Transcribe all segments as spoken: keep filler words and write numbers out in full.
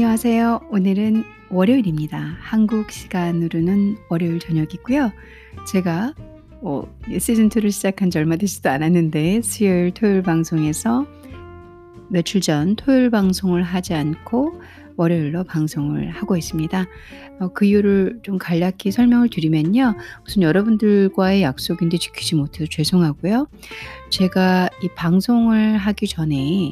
안녕하세요. 오늘은 월요일입니다. 한국 시간으로는 월요일 저녁이고요. 제가 어, 시즌이를 시작한 지 얼마 되지도 않았는데 수요일 토요일 방송에서 며칠 전 토요일 방송을 하지 않고 월요일로 방송을 하고 있습니다. 어, 그 이유를 좀 간략히 설명을 드리면요. 우선 여러분들과의 약속인데 지키지 못해서 죄송하고요. 제가 이 방송을 하기 전에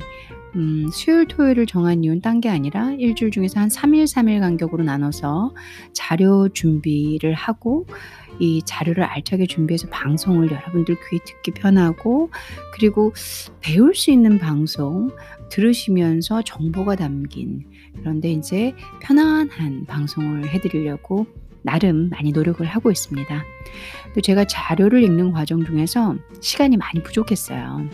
음, 수요일 토요일을 정한 이유는 딴 게 아니라 일주일 중에서 한 삼 일 삼 일 간격으로 나눠서 자료 준비를 하고 이 자료를 알차게 준비해서 방송을 여러분들 귀에 듣기 편하고 그리고 배울 수 있는 방송 들으시면서 정보가 담긴 그런데 이제 편안한 방송을 해드리려고 나름 많이 노력을 하고 있습니다. 또 제가 자료를 읽는 과정 중에서 시간이 많이 부족했어요.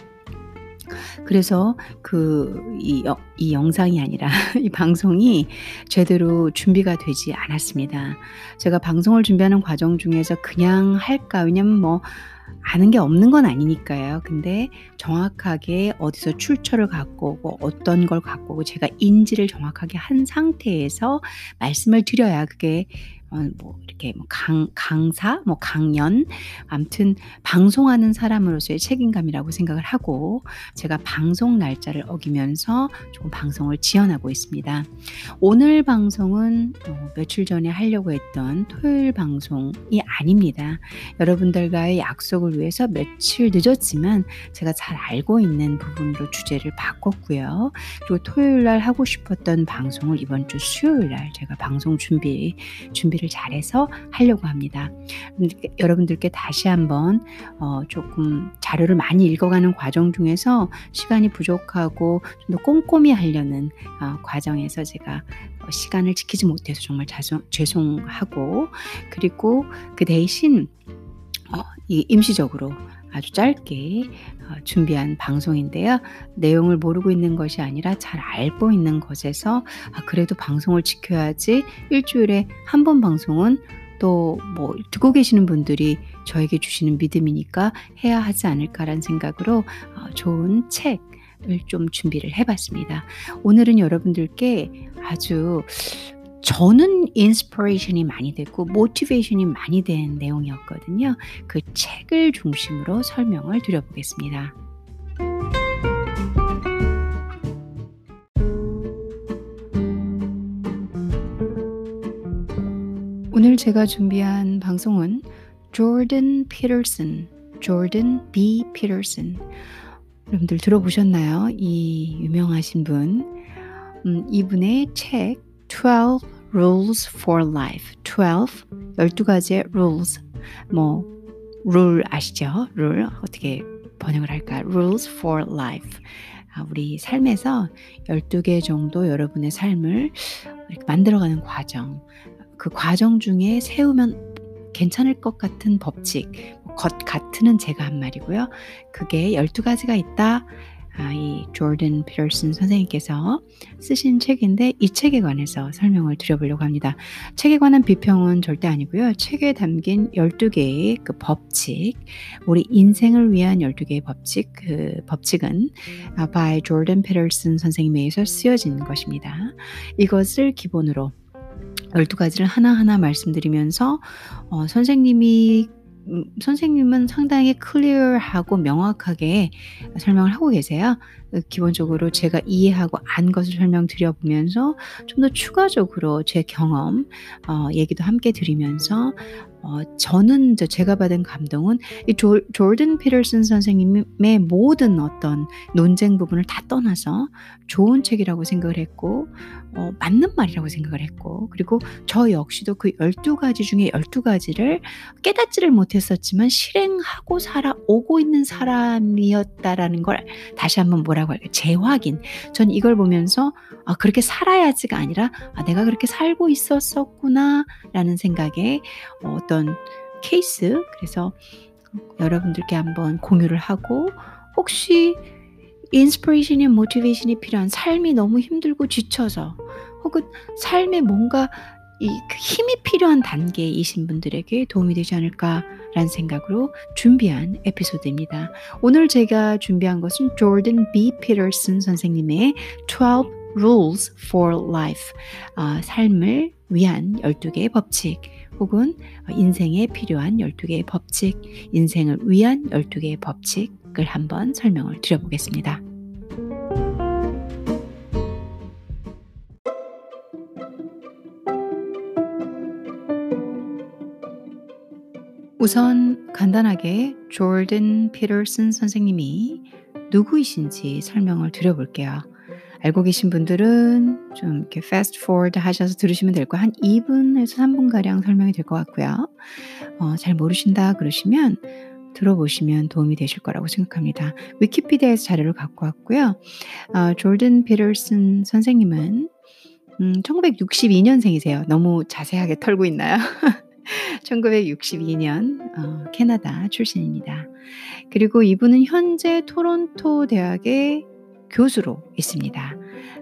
그래서 그 이 이 영상이 아니라 이 방송이 제대로 준비가 되지 않았습니다. 제가 방송을 준비하는 과정 중에서 그냥 할까? 왜냐면 뭐 아는 게 없는 건 아니니까요. 근데 정확하게 어디서 출처를 갖고 오고 어떤 걸 갖고 오고 제가 인지를 정확하게 한 상태에서 말씀을 드려야 그게 뭐 이렇게 강, 강사, 뭐 강연, 아무튼 방송하는 사람으로서의 책임감이라고 생각을 하고 제가 방송 날짜를 어기면서 조금 방송을 지연하고 있습니다. 오늘 방송은 어, 며칠 전에 하려고 했던 토요일 방송이 아닙니다. 여러분들과의 약속을 위해서 며칠 늦었지만 제가 잘 알고 있는 부분으로 주제를 바꿨고요. 그리고 토요일 날 하고 싶었던 방송을 이번 주 수요일 날 제가 방송 준비, 준비를 잘해서 하려고 합니다. 여러분들께 다시 한번 어 조금 자료를 많이 읽어가는 과정 중에서 시간이 부족하고 좀 더 꼼꼼히 하려는 어 과정에서 제가 시간을 지키지 못해서 정말 자수, 죄송하고 그리고 그 대신 어 이 임시적으로 아주 짧게 준비한 방송인데요. 내용을 모르고 있는 것이 아니라 잘 알고 있는 것에서 아, 그래도 방송을 지켜야지 일주일에 한 번 방송은 또 뭐 듣고 계시는 분들이 저에게 주시는 믿음이니까 해야 하지 않을까라는 생각으로 좋은 책을 좀 준비를 해봤습니다. 오늘은 여러분들께 아주 저는 인스피레이션이 많이 됐고 모티베이션이 많이 된 내용이었거든요. 그 책을 중심으로 설명을 드려보겠습니다. 오늘 제가 준비한 방송은 Jordan Peterson, Jordan B. Peterson. 여러분들 들어보셨나요? 이 유명하신 분, 음, 이분의 책 twelve Rules for Life. twelve, 열두 가지의 rules. 뭐, rule 아시죠? rule. 어떻게 번역을 할까? Rules for Life. 아, 우리 삶에서 열두 개 정도 여러분의 삶을 이렇게 만들어가는 과정. 그 과정 중에 세우면 괜찮을 것 같은 법칙. 것 같은은 제가 한 말이고요. 그게 열두 가지가 있다. 아, 이 조던 피터슨 선생님께서 쓰신 책인데 이 책에 관해서 설명을 드려보려고 합니다. 책에 관한 비평은 절대 아니고요. 책에 담긴 열두 개의 그 법칙, 우리 인생을 위한 열두 개의 법칙, 그 법칙은 by 조던 피터슨 선생님에 의해서 쓰여진 것입니다. 이것을 기본으로 열두 가지를 하나하나 말씀드리면서 어, 선생님이 음, 선생님은 상당히 클리어하고 명확하게 설명을 하고 계세요. 기본적으로 제가 이해하고 안 것을 설명드려보면서 좀 더 추가적으로 제 경험 어, 얘기도 함께 드리면서 어, 저는 제가 받은 감동은 이 조, 조던 피터슨 선생님의 모든 어떤 논쟁 부분을 다 떠나서 좋은 책이라고 생각을 했고 어, 맞는 말이라고 생각을 했고 그리고 저 역시도 그 열두 가지 중에 열두 가지를 깨닫지를 못했었지만 실행하고 살아오고 있는 사람이었다라는 걸 다시 한번 뭐라고 할까요? 재확인. 전 이걸 보면서 아, 그렇게 살아야지가 아니라 아, 내가 그렇게 살고 있었었구나 라는 생각에 어, 어떤 케이스 그래서 여러분들께 한번 공유를 하고 혹시 인스피레이션이 모티베이션이 필요한 삶이 너무 힘들고 지쳐서 혹은 삶에 뭔가 이 힘이 필요한 단계이신 분들에게 도움이 되지 않을까라는 생각으로 준비한 에피소드입니다. 오늘 제가 준비한 것은 조던 B. 피터슨 선생님의 twelve rules for life, 어, 삶을 위한 열두 개의 법칙, 혹은 인생에 필요한 열두 개의 법칙, 인생을 위한 열두 개의 법칙을 한번 설명을 드려보겠습니다. 우선 간단하게 조던 피터슨 선생님이 누구이신지 설명을 드려볼게요. 알고 계신 분들은 좀 이렇게 fast forward 하셔서 들으시면 될 거예요. 한 이 분에서 삼 분가량 설명이 될 것 같고요. 어, 잘 모르신다 그러시면 들어보시면 도움이 되실 거라고 생각합니다. 위키피디아에서 자료를 갖고 왔고요. 어, 조던 피터슨 선생님은 음, 천구백육십이 년생이세요. 너무 자세하게 털고 있나요? 천구백육십이 년 어, 캐나다 출신입니다. 그리고 이분은 현재 토론토 대학의 교수로 있습니다.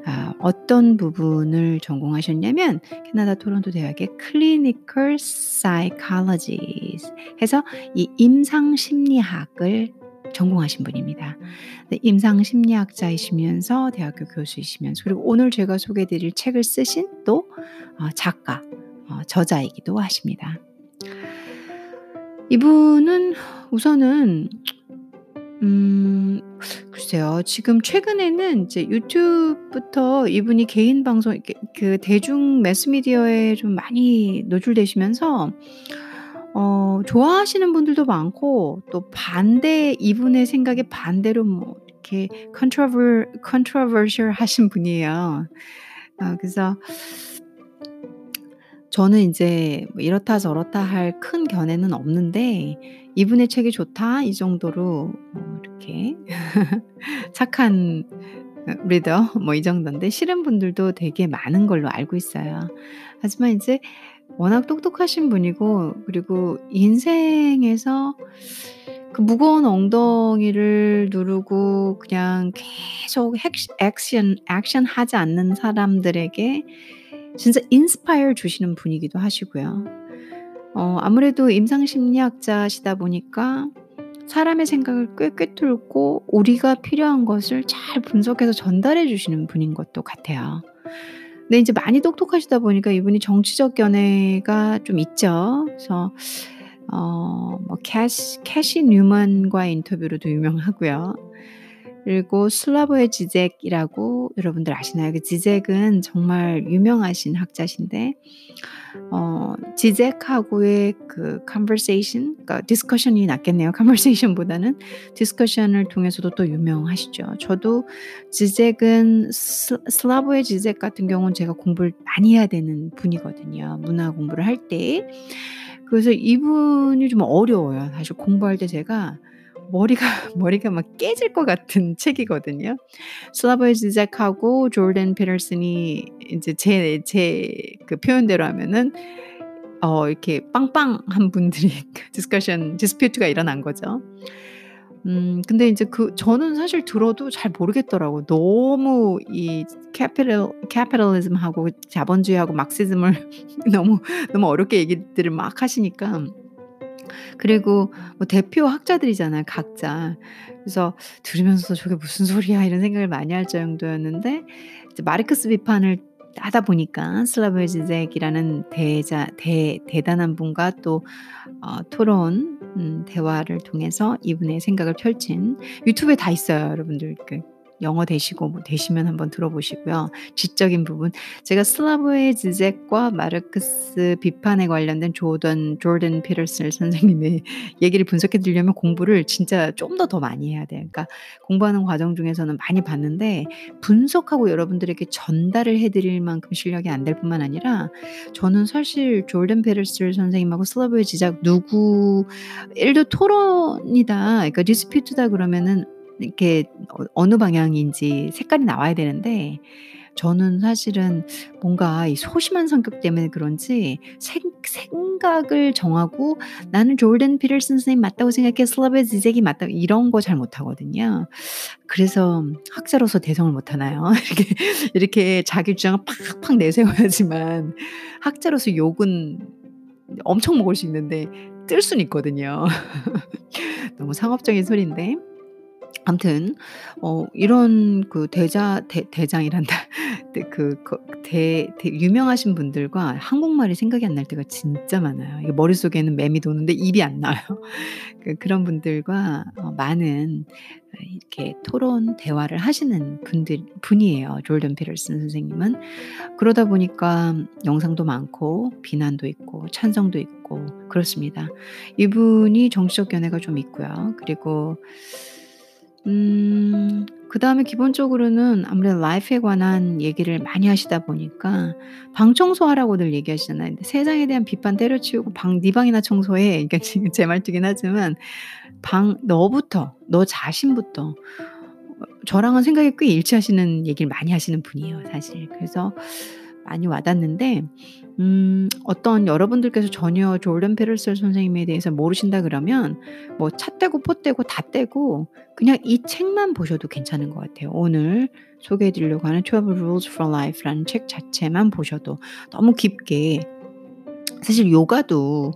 아, 어떤 부분을 전공하셨냐면 캐나다 토론토 대학의 Clinical Psychologists 해서 이 임상심리학을 전공하신 분입니다. 임상심리학자이시면서 대학교 교수이시면서, 그리고 오늘 제가 소개해드릴 책을 쓰신 또 작가, 저자이기도 하십니다. 이분은 우선은 음, 글쎄요. 지금 최근에는 이제 유튜브부터 이분이 개인 방송, 그 대중 매스미디어에 좀 많이 노출되시면서 어, 좋아하시는 분들도 많고, 또 반대, 이분의 생각에 반대로 뭐 이렇게 컨트로버, 컨트로버셜 하신 분이에요. 어, 그래서 저는 이제 이렇다 저렇다 할 큰 견해는 없는데, 이분의 책이 좋다 이 정도로 이렇게 착한 리더 뭐 이 정도인데, 싫은 분들도 되게 많은 걸로 알고 있어요. 하지만 이제 워낙 똑똑하신 분이고, 그리고 인생에서 그 무거운 엉덩이를 누르고 그냥 계속 액션, 액션 하지 않는 사람들에게 진짜 인스파이어 주시는 분이기도 하시고요. 어, 아무래도 임상심리학자시다 보니까 사람의 생각을 꿰꿰 뚫고 우리가 필요한 것을 잘 분석해서 전달해 주시는 분인 것도 같아요. 근데 이제 많이 똑똑하시다 보니까 이분이 정치적 견해가 좀 있죠. 그래서 어, 뭐 캐시, 캐시 뉴먼과의 인터뷰로도 유명하고요. 그리고 슬라보의 지젝이라고 여러분들 아시나요? 그 지젝은 정말 유명하신 학자신데, 어, 지젝하고의 그 conversation, 그러니까 디스커션이 낫겠네요. conversation보다는 디스커션을 통해서도 또 유명하시죠. 저도 지젝은 슬라보의 지젝 같은 경우는 제가 공부를 많이 해야 되는 분이거든요. 문화 공부를 할 때. 그래서 이분이 좀 어려워요. 사실 공부할 때 제가 머리가 머리가 막 깨질 것 같은 책이거든요. 슬라보의 지젝하고 조던 피터슨이 이제 제 제 그 표현대로 하면은 어 이렇게 빵빵한 분들이 디스커션 디스퓨트가 일어난 거죠. 음 근데 이제 그 저는 사실 들어도 잘 모르겠더라고. 너무 이 캐피탈 캐피탈리즘하고 자본주의하고 막시즘을 너무 너무 어렵게 얘기들을 막 하시니까. 그리고 뭐 대표 학자들이잖아요, 각자. 그래서 들으면서 저게 무슨 소리야 이런 생각을 많이 할 정도였는데, 이제 마르크스 비판을 하다 보니까 슬라보의 지젝이라는 대자 대 대단한 분과 또 어, 토론 음, 대화를 통해서 이분의 생각을 펼친, 유튜브에 다 있어요, 여러분들. 그 영어 되시고 뭐 되시면 한번 들어보시고요. 지적인 부분, 제가 슬라보의 지젝과 마르크스 비판에 관련된 조던 조던 피터슨 선생님의 얘기를 분석해 드리려면 공부를 진짜 좀 더 더 많이 해야 돼요. 그러니까 공부하는 과정 중에서는 많이 봤는데, 분석하고 여러분들에게 전달을 해드릴 만큼 실력이 안 될 뿐만 아니라, 저는 사실 조던 피터슨 선생님하고 슬라보의 지젝 누구 일도 토론이다, 그러니까 디스퓨트다 그러면은 이렇게 어느 방향인지 색깔이 나와야 되는데, 저는 사실은 뭔가 이 소심한 성격 때문에 그런지 생, 생각을 정하고 나는 조던 피터슨 선생님 맞다고 생각해, 슬라보의 지젝이 맞다, 이런 거 잘 못하거든요. 그래서 학자로서 대성을 못하나요? 이렇게, 이렇게 자기 주장을 팍팍 내세워야지만 학자로서 욕은 엄청 먹을 수 있는데 뜰 수는 있거든요. 너무 상업적인 소리인데, 아무튼 어, 이런 그 대자 대, 대장이란다 그, 그 대, 대, 유명하신 분들과 한국말이 생각이 안 날 때가 진짜 많아요. 머릿속에는 맴이 도는데 입이 안 나요. 그, 그런 분들과 많은 이렇게 토론 대화를 하시는 분들 분이에요. 조던 피터슨 선생님은. 그러다 보니까 영상도 많고 비난도 있고 찬성도 있고 그렇습니다. 이분이 정치적 견해가 좀 있고요. 그리고 음, 그 다음에 기본적으로는 아무래도 라이프에 관한 얘기를 많이 하시다 보니까 방 청소하라고들 얘기하시잖아요. 근데 세상에 대한 비판 때려치우고 방, 네 방이나 청소해. 그러니까 지금 제 말투긴 하지만 방, 너부터, 너 자신부터 저랑은 생각이 꽤 일치하시는 얘기를 많이 하시는 분이에요, 사실. 그래서 많이 와닿는데 음, 어떤 여러분들께서 전혀 조던 피터슨 선생님에 대해서 모르신다 그러면 뭐 차 떼고 포 떼고 다 떼고 그냥 이 책만 보셔도 괜찮은 것 같아요. 오늘 소개해드리려고 하는 twelve rules for life라는 책 자체만 보셔도 너무 깊게, 사실 요가도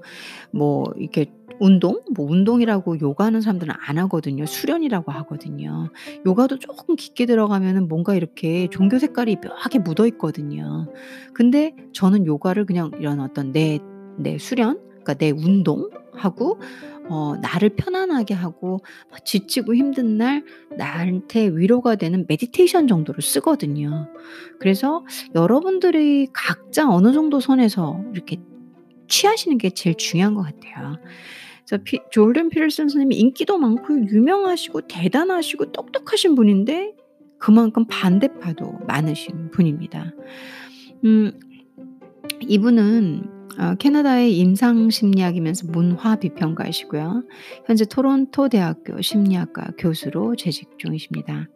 뭐 이렇게 운동? 뭐 운동이라고 요가하는 사람들은 안 하거든요. 수련이라고 하거든요. 요가도 조금 깊게 들어가면은 뭔가 이렇게 종교 색깔이 묘하게 묻어 있거든요. 근데 저는 요가를 그냥 이런 어떤 내, 내 수련? 그러니까 내 운동하고 어, 나를 편안하게 하고 지치고 힘든 날 나한테 위로가 되는 메디테이션 정도로 쓰거든요. 그래서 여러분들이 각자 어느 정도 선에서 이렇게 취하시는 게 제일 중요한 것 같아요. 그래서 피, 조던 피터슨 선생님이 인기도 많고 유명하시고 대단하시고 똑똑하신 분인데 그만큼 반대파도 많으신 분입니다. 음, 이분은 어, 캐나다의 임상심리학이면서 문화비평가이시고요. 현재 토론토 대학교 심리학과 교수로 재직 중이십니다.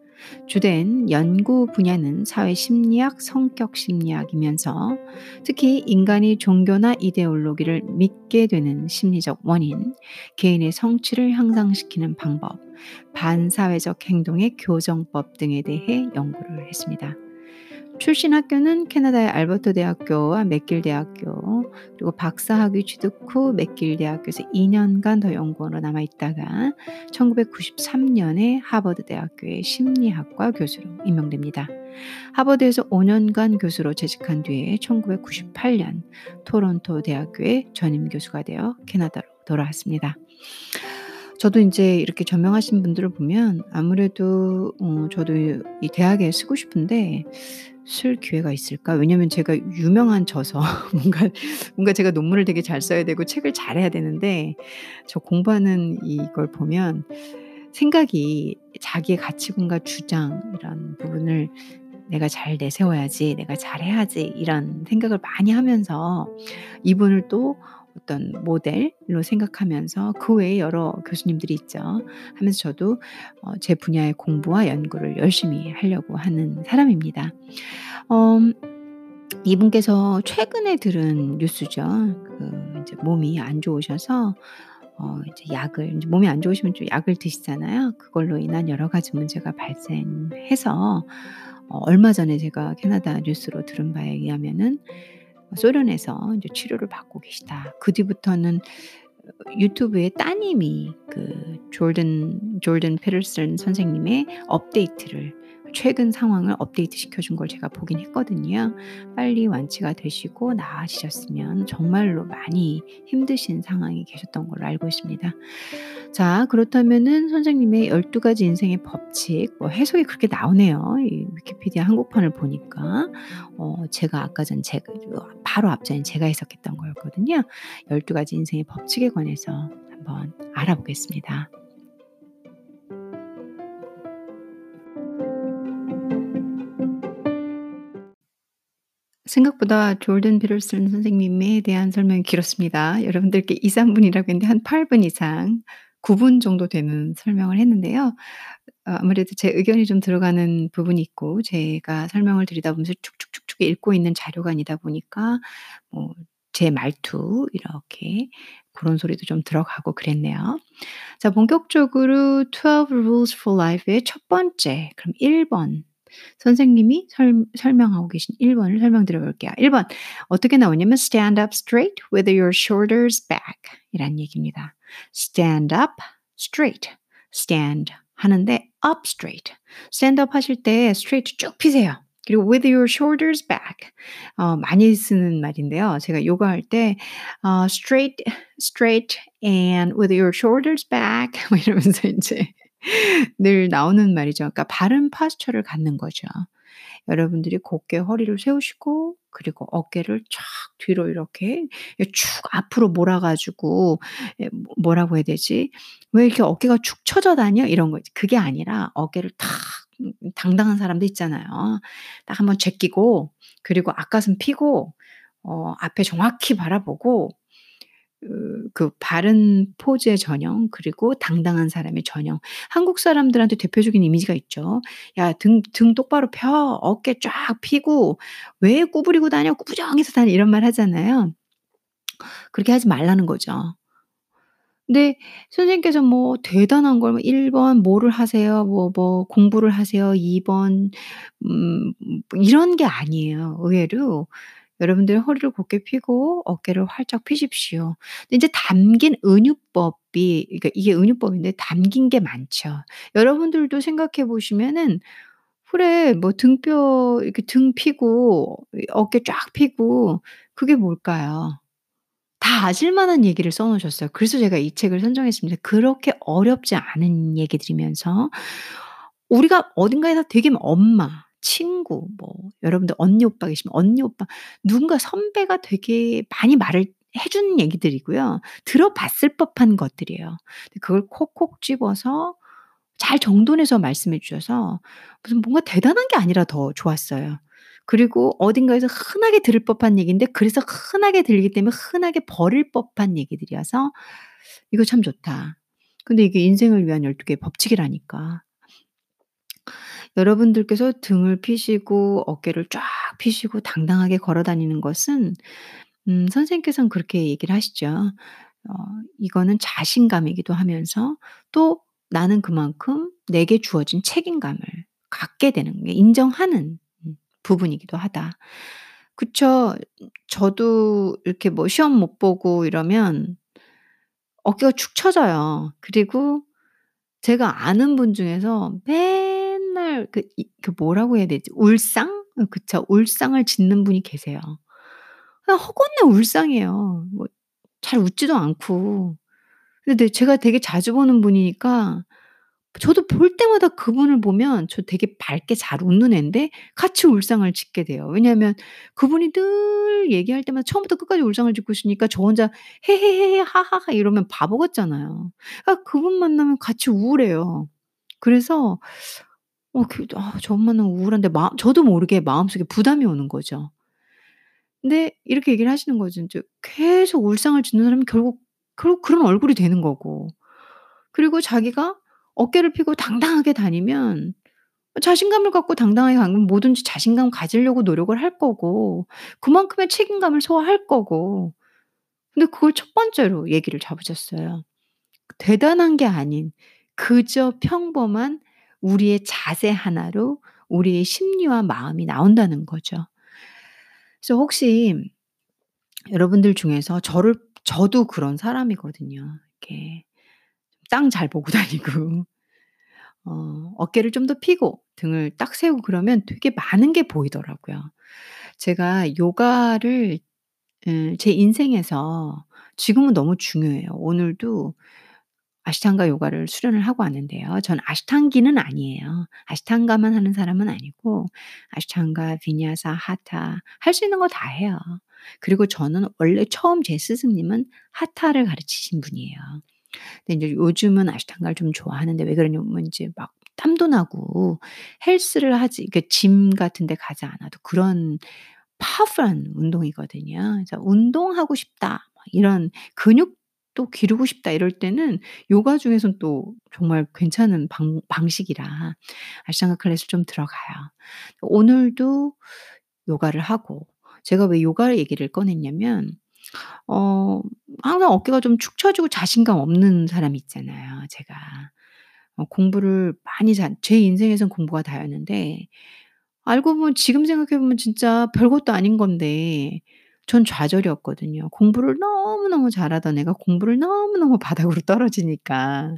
주된 연구 분야는 사회심리학, 성격심리학이면서 특히 인간이 종교나 이데올로기를 믿게 되는 심리적 원인, 개인의 성취를 향상시키는 방법, 반사회적 행동의 교정법 등에 대해 연구를 했습니다. 출신 학교는 캐나다의 알버타 대학교와 맥길 대학교, 그리고 박사학위 취득 후 맥길 대학교에서 이 년간 더 연구원으로 남아있다가 천구백구십삼 년에 하버드 대학교의 심리학과 교수로 임명됩니다. 하버드에서 오 년간 교수로 재직한 뒤에 천구백구십팔 년 토론토 대학교의 전임 교수가 되어 캐나다로 돌아왔습니다. 저도 이제 이렇게 저명하신 분들을 보면 아무래도 어, 저도 이 대학에 쓰고 싶은데 쓸 기회가 있을까? 왜냐면 제가 유명한 저서 뭔가 뭔가 제가 논문을 되게 잘 써야 되고 책을 잘해야 되는데 저 공부하는 이걸 보면 생각이 자기의 가치관과 주장 이런 부분을 내가 잘 내세워야지, 내가 잘해야지 이런 생각을 많이 하면서 이분을 또 어떤 모델로 생각하면서 그 외에 여러 교수님들이 있죠. 하면서 저도 제 분야의 공부와 연구를 열심히 하려고 하는 사람입니다. 어, 이분께서 최근에 들은 뉴스죠. 그 이제 몸이 안 좋으셔서 어, 이제 약을, 이제 몸이 안 좋으시면 좀 약을 드시잖아요. 그걸로 인한 여러 가지 문제가 발생해서 어, 얼마 전에 제가 캐나다 뉴스로 들은 바에 의하면은 소련에서 이제 치료를 받고 계시다. 그 뒤부터는 유튜브에 따님이 그 조던 조던 피터슨 선생님의 업데이트를 최근 상황을 업데이트 시켜준 걸 제가 보긴 했거든요. 빨리 완치가 되시고 나아지셨으면 정말로 많이 힘드신 상황이 계셨던 걸로 알고 있습니다. 자, 그렇다면은 선생님의 열두 가지 인생의 법칙, 뭐 해석이 그렇게 나오네요. 이 위키피디아 한국판을 보니까 어, 제가 아까 전 제가 바로 앞전에 제가 해석했던 거였거든요. 열두 가지 인생의 법칙에 관해서 한번 알아보겠습니다. 생각보다 조던 피터슨 선생님에 대한 설명이 길었습니다. 여러분들께 이, 삼 분이라고 했는데 한 팔 분 이상, 구 분 정도 되는 설명을 했는데요. 아무래도 제 의견이 좀 들어가는 부분이 있고 제가 설명을 드리다 보면서 쭉쭉쭉쭉 읽고 있는 자료가 아니다 보니까 뭐 제 말투 이렇게 그런 소리도 좀 들어가고 그랬네요. 자, 본격적으로 twelve rules for life의 첫 번째, 그럼 일 번. 선생님이 설, 설명하고 계신 일 번을 설명드려볼게요. 일 번, 어떻게 나오냐면 stand up straight with your shoulders back 이란 얘기입니다. stand up straight, stand 하는데 up straight. stand up 하실 때 straight 쭉 펴세요. 그리고 with your shoulders back. 어, 많이 쓰는 말인데요. 제가 요가할 때 어, straight, straight and with your shoulders back 뭐 이러면서 이제 늘 나오는 말이죠. 그러니까 바른 파스처를 갖는 거죠. 여러분들이 곧게 허리를 세우시고 그리고 어깨를 쫙 뒤로 이렇게 축 앞으로 몰아가지고 뭐라고 해야 되지? 왜 이렇게 어깨가 축 처져 다녀? 이런 거 그게 아니라 어깨를 탁 당당한 사람도 있잖아요. 딱 한번 제끼고 그리고 앞가슴 펴고 어, 앞에 정확히 바라보고 그 바른 포즈의 전형 그리고 당당한 사람의 전형. 한국 사람들한테 대표적인 이미지가 있죠. 야, 등, 등 똑바로 펴. 어깨 쫙 펴고 왜 구부리고 다녀? 구부정해서 다녀. 이런 말 하잖아요. 그렇게 하지 말라는 거죠. 근데 선생님께서 뭐 대단한 걸 일 번 뭐를 하세요? 뭐, 뭐 공부를 하세요? 이 번 음, 이런 게 아니에요. 의외로 여러분들 허리를 곧게 펴고 어깨를 활짝 펴십시오. 근데 이제 담긴 은유법이, 그러니까 이게 은유법인데 담긴 게 많죠. 여러분들도 생각해 보시면은, 그래, 뭐 등뼈, 이렇게 등 펴고 어깨 쫙 펴고 그게 뭘까요? 다 아실만한 얘기를 써놓으셨어요. 그래서 제가 이 책을 선정했습니다. 그렇게 어렵지 않은 얘기 드리면서, 우리가 어딘가에서 되게 엄마, 친구, 뭐 여러분들 언니 오빠 계시면 언니 오빠 누군가 선배가 되게 많이 말을 해주는 얘기들이고요. 들어봤을 법한 것들이에요. 그걸 콕콕 집어서 잘 정돈해서 말씀해 주셔서 무슨 뭔가 대단한 게 아니라 더 좋았어요. 그리고 어딘가에서 흔하게 들을 법한 얘기인데 그래서 흔하게 들리기 때문에 흔하게 버릴 법한 얘기들이어서 이거 참 좋다. 근데 이게 인생을 위한 열두 개의 법칙이라니까. 여러분들께서 등을 펴시고 어깨를 쫙 펴시고 당당하게 걸어다니는 것은 음, 선생님께서는 그렇게 얘기를 하시죠. 어, 이거는 자신감이기도 하면서 또 나는 그만큼 내게 주어진 책임감을 갖게 되는 게 인정하는 부분이기도 하다. 그쵸? 저도 이렇게 뭐 시험 못 보고 이러면 어깨가 축 처져요. 그리고 제가 아는 분 중에서 맨 맨날 그, 그 뭐라고 해야 되지? 울상? 그쵸? 울상을 짓는 분이 계세요. 그냥 허건네 울상이에요. 뭐 잘 웃지도 않고. 근데 제가 되게 자주 보는 분이니까 저도 볼 때마다 그분을 보면 저 되게 밝게 잘 웃는 애인데 같이 울상을 짓게 돼요. 왜냐하면 그분이 늘 얘기할 때마다 처음부터 끝까지 울상을 짓고 있으니까 저 혼자 헤헤헤 하하하 이러면 바보 같잖아요. 그러니까 그분 만나면 같이 우울해요. 그래서 어, 그, 아, 저 엄마는 우울한데, 마, 저도 모르게 마음속에 부담이 오는 거죠. 근데 이렇게 얘기를 하시는 거죠. 이제 계속 울상을 짓는 사람이 결국, 결국 그런 얼굴이 되는 거고. 그리고 자기가 어깨를 펴고 당당하게 다니면 자신감을 갖고 당당하게 가면 뭐든지 자신감 가지려고 노력을 할 거고, 그만큼의 책임감을 소화할 거고. 근데 그걸 첫 번째로 얘기를 잡으셨어요. 대단한 게 아닌, 그저 평범한 우리의 자세 하나로 우리의 심리와 마음이 나온다는 거죠. 그래서 혹시 여러분들 중에서 저를, 저도 그런 사람이거든요. 이렇게 땅 잘 보고 다니고, 어, 어깨를 좀 더 펴고 등을 딱 세우고 그러면 되게 많은 게 보이더라고요. 제가 요가를 음, 제 인생에서 지금은 너무 중요해요. 오늘도 아시탄가 요가를 수련을 하고 왔는데요. 전 아시탄기는 아니에요. 아시탄가만 하는 사람은 아니고 아시탄가, 비냐사, 하타 할 수 있는 거 다 해요. 그리고 저는 원래 처음 제 스승님은 하타를 가르치신 분이에요. 근데 이제 요즘은 아시탄가를 좀 좋아하는데 왜 그러냐면 이제 막 땀도 나고 헬스를 하지, 그러니까 짐 같은 데 가지 않아도 그런 파워풀한 운동이거든요. 그래서 운동하고 싶다 이런 근육 또 기르고 싶다 이럴 때는 요가 중에서는 또 정말 괜찮은 방, 방식이라 아시탄가 클래스 좀 들어가요. 오늘도 요가를 하고 제가 왜 요가 얘기를 꺼냈냐면 어, 항상 어깨가 좀 축 처지고 자신감 없는 사람이 있잖아요. 제가 어, 공부를 많이 잘, 제 인생에선 공부가 다였는데 알고 보면 지금 생각해보면 진짜 별것도 아닌 건데 전 좌절이었거든요. 공부를 너무너무 잘하던 애가 공부를 너무너무 바닥으로 떨어지니까.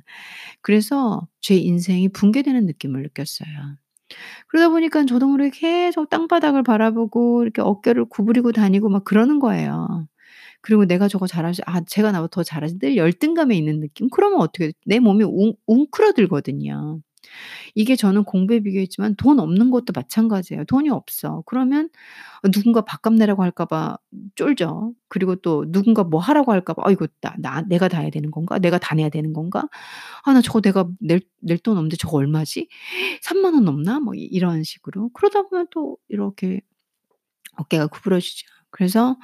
그래서 제 인생이 붕괴되는 느낌을 느꼈어요. 그러다 보니까 저도 모르게 계속 땅바닥을 바라보고 이렇게 어깨를 구부리고 다니고 막 그러는 거예요. 그리고 내가 저거 잘하지, 아, 제가 나보다 더 잘하지, 늘 열등감에 있는 느낌? 그러면 어떻게, 돼? 내 몸이 웅, 웅크러들거든요. 이게 저는 공부에 비교했지만 돈 없는 것도 마찬가지예요. 돈이 없어. 그러면 누군가 밥값 내라고 할까봐 쫄죠. 그리고 또 누군가 뭐 하라고 할까봐, 아, 이거 나, 나, 내가 다 해야 되는 건가? 내가 다 내야 되는 건가? 아, 나 저거 내가 낼, 낼 돈 없는데 저거 얼마지? 삼만 원 넘나? 뭐 이런 식으로. 그러다 보면 또 이렇게 어깨가 구부러지죠. 그래서,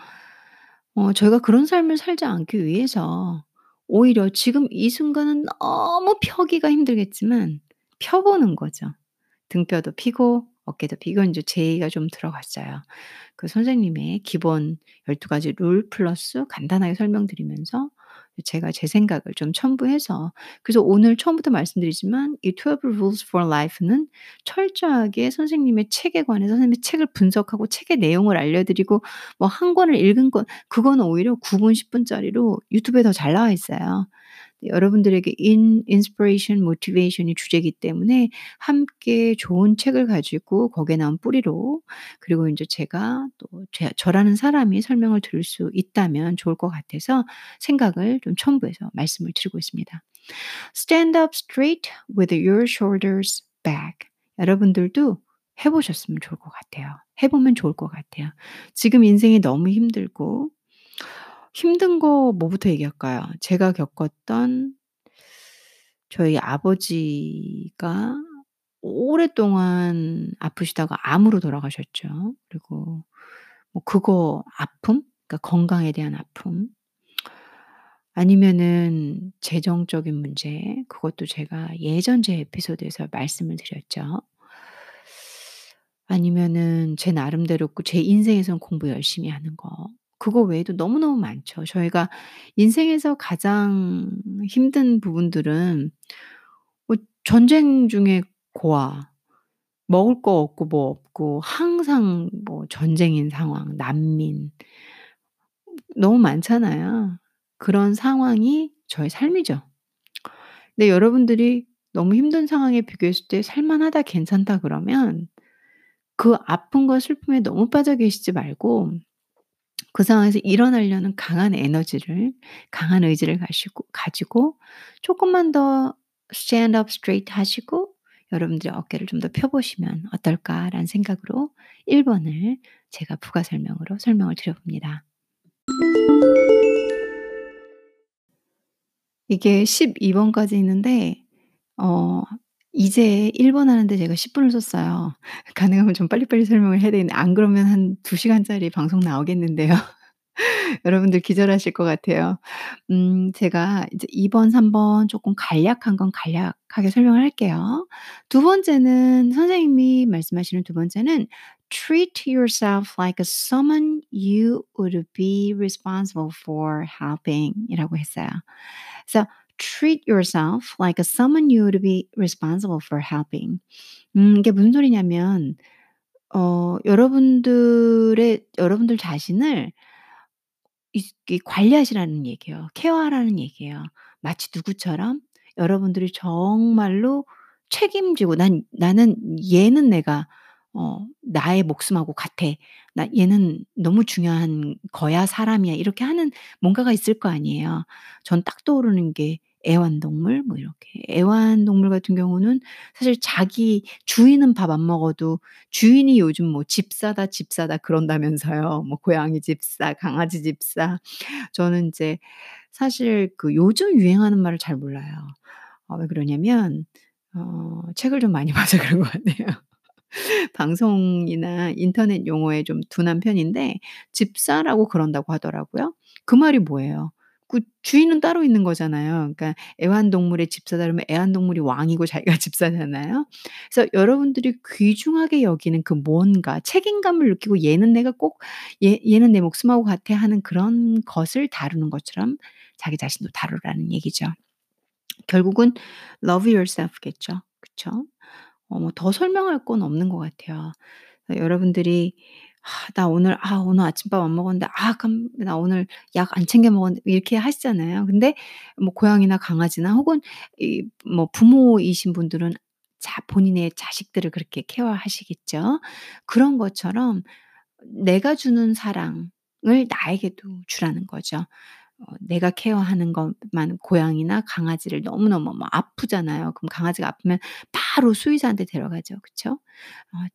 어, 저희가 그런 삶을 살지 않기 위해서 오히려 지금 이 순간은 너무 펴기가 힘들겠지만 펴보는 거죠. 등뼈도 피고 어깨도 피고 이제 제의가 좀 들어갔어요. 그 선생님의 기본 열두 가지 룰 플러스 간단하게 설명드리면서 제가 제 생각을 좀 첨부해서, 그래서 오늘 처음부터 말씀드리지만 이 twelve rules for life는 철저하게 선생님의 책에 관해서 선생님의 책을 분석하고 책의 내용을 알려드리고, 뭐 한 권을 읽은 건 그건 오히려 구 분 십 분짜리로 유튜브에 더 잘 나와 있어요. 여러분들에게 인, 인스피레이션, 모티베이션이 주제이기 때문에 함께 좋은 책을 가지고 거기에 나온 뿌리로, 그리고 이제 제가 또 제, 저라는 사람이 설명을 들을 수 있다면 좋을 것 같아서 생각을 좀 첨부해서 말씀을 드리고 있습니다. Stand up straight with your shoulders back. 여러분들도 해보셨으면 좋을 것 같아요. 해보면 좋을 것 같아요. 지금 인생이 너무 힘들고, 힘든 거 뭐부터 얘기할까요? 제가 겪었던, 저희 아버지가 오랫동안 아프시다가 암으로 돌아가셨죠. 그리고 뭐 그거 아픔? 그러니까 건강에 대한 아픔. 아니면은 재정적인 문제. 그것도 제가 예전 제 에피소드에서 말씀을 드렸죠. 아니면은 제 나름대로 제 인생에서는 공부 열심히 하는 거. 그거 외에도 너무너무 많죠. 저희가 인생에서 가장 힘든 부분들은 뭐 전쟁 중에 고아, 먹을 거 없고 뭐 없고 항상 뭐 전쟁인 상황, 난민 너무 많잖아요. 그런 상황이 저의 삶이죠. 근데 여러분들이 너무 힘든 상황에 비교했을 때 살만하다, 괜찮다 그러면 그 아픔과 슬픔에 너무 빠져 계시지 말고 그 상황에서 일어나려는 강한 에너지를, 강한 의지를 가지고, 가지고 조금만 더 stand up straight 하시고 여러분들의 어깨를 좀 더 펴보시면 어떨까라는 생각으로 일 번을 제가 부가 설명으로 설명을 드려봅니다. 이게 십이 번까지 있는데 어, 이제 일 번 하는데 제가 십 분을 썼어요. 가능하면 좀 빨리빨리 설명을 해야 되는데 안 그러면 한 두 시간짜리 방송 나오겠는데요. 여러분들 기절하실 것 같아요. 음, 제가 이제 이 번, 삼 번 조금 간략한 건 간략하게 설명을 할게요. 두 번째는, 선생님이 말씀하시는 두 번째는 treat yourself like a someone you would be responsible for helping 이라고 했어요. 그래서 treat yourself like someone you would be responsible for helping. 음, 이게 무슨 소리냐면, 어, 여러분들의, 여러분들 자신을 이, 이 관리하시라는 얘기예요. 케어하라는 얘기예요. 마치 누구처럼 여러분들이 정말로 책임지고, 난, 나는 얘는 내가, 어, 나의 목숨하고 같아. 나, 얘는 너무 중요한 거야, 사람이야. 이렇게 하는 뭔가가 있을 거 아니에요. 전 딱 떠오르는 게 애완동물, 뭐 이렇게. 애완동물 같은 경우는 사실 자기 주인은 밥 안 먹어도 주인이 요즘 뭐 집사다, 집사다 그런다면서요. 뭐 고양이 집사, 강아지 집사. 저는 이제 사실 그 요즘 유행하는 말을 잘 몰라요. 어, 왜 그러냐면, 어, 책을 좀 많이 봐서 그런 것 같네요. 방송이나 인터넷 용어에 좀 둔한 편인데 집사라고 그런다고 하더라고요. 그 말이 뭐예요? 그 주인은 따로 있는 거잖아요. 그러니까 애완동물의 집사다 그러면 애완동물이 왕이고 자기가 집사잖아요. 그래서 여러분들이 귀중하게 여기는 그 뭔가 책임감을 느끼고 얘는 내가 꼭 얘, 얘는 내 목숨하고 같아 하는 그런 것을 다루는 것처럼 자기 자신도 다루라는 얘기죠. 결국은 love yourself겠죠. 그렇죠? 어, 뭐 더 설명할 건 없는 것 같아요. 여러분들이 아, 나 오늘 아 오늘 아침밥 안 먹었는데 아 나 오늘 약 안 챙겨 먹었는데 이렇게 하시잖아요. 근데 뭐 고양이나 강아지나 혹은 이, 뭐 부모이신 분들은 자, 본인의 자식들을 그렇게 케어하시겠죠. 그런 것처럼 내가 주는 사랑을 나에게도 주라는 거죠. 내가 케어하는 것만 고양이나 강아지를 너무너무 아프잖아요. 그럼 강아지가 아프면 바로 수의사한테 데려가죠. 그렇죠?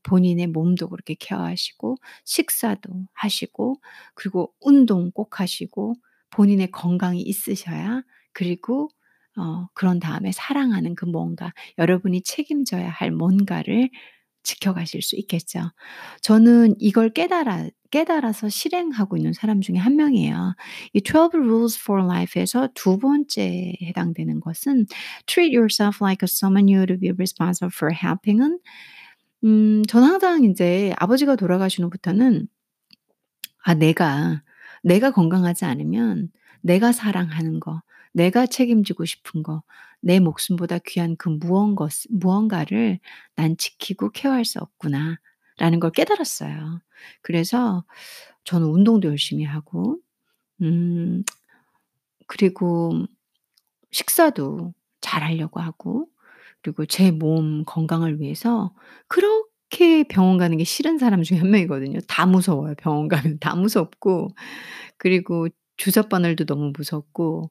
본인의 몸도 그렇게 케어하시고 식사도 하시고 그리고 운동 꼭 하시고 본인의 건강이 있으셔야 그리고 어, 그런 다음에 사랑하는 그 뭔가 여러분이 책임져야 할 뭔가를 지켜가실 수 있겠죠. 저는 이걸 깨달아, 깨달아서 실행하고 있는 사람 중에 한 명이에요. 이 twelve rules for life에서 두 번째에 해당되는 것은 treat yourself like a someone you to be responsible for helping은 음, 전 항상 이제 아버지가 돌아가신 후부터는 아, 내가, 내가 건강하지 않으면 내가 사랑하는 거, 내가 책임지고 싶은 거, 내 목숨보다 귀한 그 무언가, 무언가를 난 지키고 케어할 수 없구나 라는 걸 깨달았어요. 그래서 저는 운동도 열심히 하고 음, 그리고 식사도 잘하려고 하고 그리고 제 몸 건강을 위해서 그렇게 이렇게 병원 가는 게 싫은 사람 중에 한 명이거든요. 다 무서워요. 병원 가면 다 무섭고 그리고 주사바늘도 너무 무섭고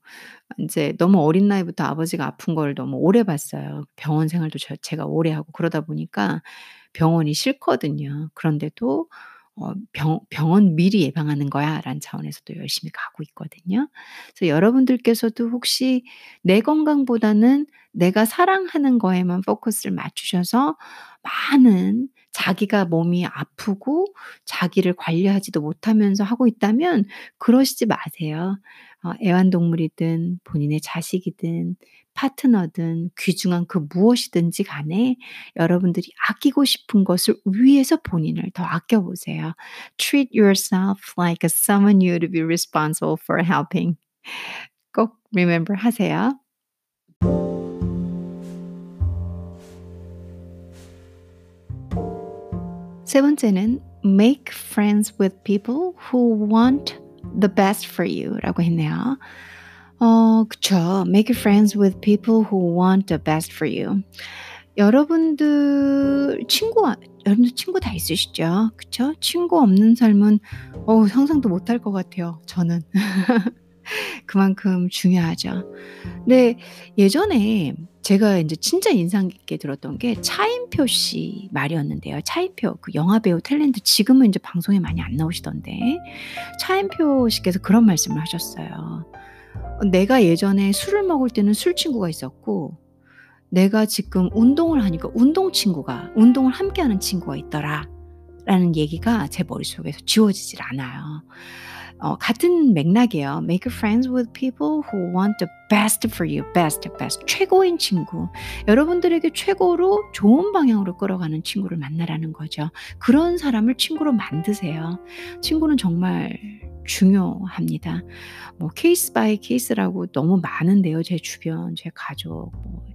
이제 너무 어린 나이부터 아버지가 아픈 걸 너무 오래 봤어요. 병원 생활도 저, 제가 오래 하고 그러다 보니까 병원이 싫거든요. 그런데도 어, 병, 병원 미리 예방하는 거야 라는 차원에서도 열심히 가고 있거든요. 그래서 여러분들께서도 혹시 내 건강보다는 내가 사랑하는 거에만 포커스를 맞추셔서 많은 자기가 몸이 아프고 자기를 관리하지도 못하면서 하고 있다면 그러시지 마세요. 어, 애완동물이든 본인의 자식이든 파트너든 귀중한 그 무엇이든지 간에 여러분들이 아끼고 싶은 것을 위해서 본인을 더 아껴보세요. Treat yourself like a someone you to be responsible for helping. 꼭 remember 하세요. 세 번째는 make friends with people who want the best for you 라고 했네요. 어, 그쵸. make friends with people who want the best for you. 여러분들 친구, 여러분들 친구 다 있으시죠? 그쵸? 친구 없는 삶은 어우, 상상도 못할 것 같아요. 저는. 그만큼 중요하죠. 근데 예전에 제가 이제 진짜 인상 깊게 들었던 게 차인표 씨 말이었는데요. 차인표 그 영화 배우 탤런트 지금은 이제 방송에 많이 안 나오시던데 차인표 씨께서 그런 말씀을 하셨어요. 내가 예전에 술을 먹을 때는 술 친구가 있었고 내가 지금 운동을 하니까 운동 친구가 운동을 함께하는 친구가 있더라 라는 얘기가 제 머릿속에서 지워지질 않아요. 어, 같은 맥락이에요. Make friends with people who want the best for you. Best, best. 최고인 친구. 여러분들에게 최고로 좋은 방향으로 끌어가는 친구를 만나라는 거죠. 그런 사람을 친구로 만드세요. 친구는 정말 중요합니다. 뭐 케이스 바이 케이스라고 너무 많은데요. 제 주변, 제 가족 뭐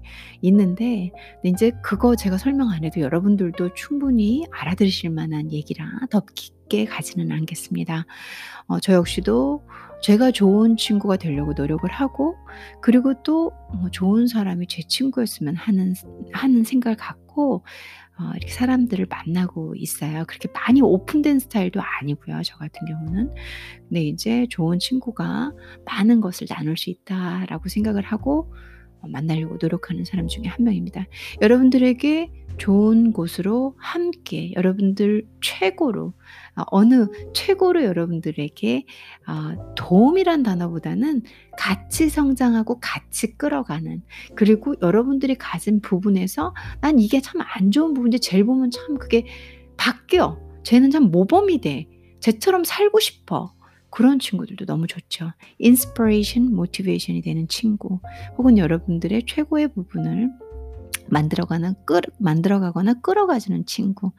있는데 근데 이제 그거 제가 설명 안 해도 여러분들도 충분히 알아들으실 만한 얘기라 더 깊게 가지는 않겠습니다. 어, 저 역시도 제가 좋은 친구가 되려고 노력을 하고 그리고 또 어, 좋은 사람이 제 친구였으면 하는, 하는 생각을 갖고 어, 이렇게 사람들을 만나고 있어요. 그렇게 많이 오픈된 스타일도 아니고요. 저 같은 경우는. 근데 이제 좋은 친구가 많은 것을 나눌 수 있다라고 생각을 하고 어, 만나려고 노력하는 사람 중에 한 명입니다. 여러분들에게 좋은 곳으로 함께 여러분들 최고로 어느 최고로 여러분들에게 도움이란 단어보다는 같이 성장하고 같이 끌어가는 그리고 여러분들이 가진 부분에서 난 이게 참 안 좋은 부분인데 쟤를 보면 참 그게 바뀌어. 쟤는 참 모범이 돼. 쟤처럼 살고 싶어. 그런 친구들도 너무 좋죠. 인스피레이션, 모티베이션이 되는 친구 혹은 여러분들의 최고의 부분을 만들어가는, 끌, 만들어가거나 끌어가시는 친구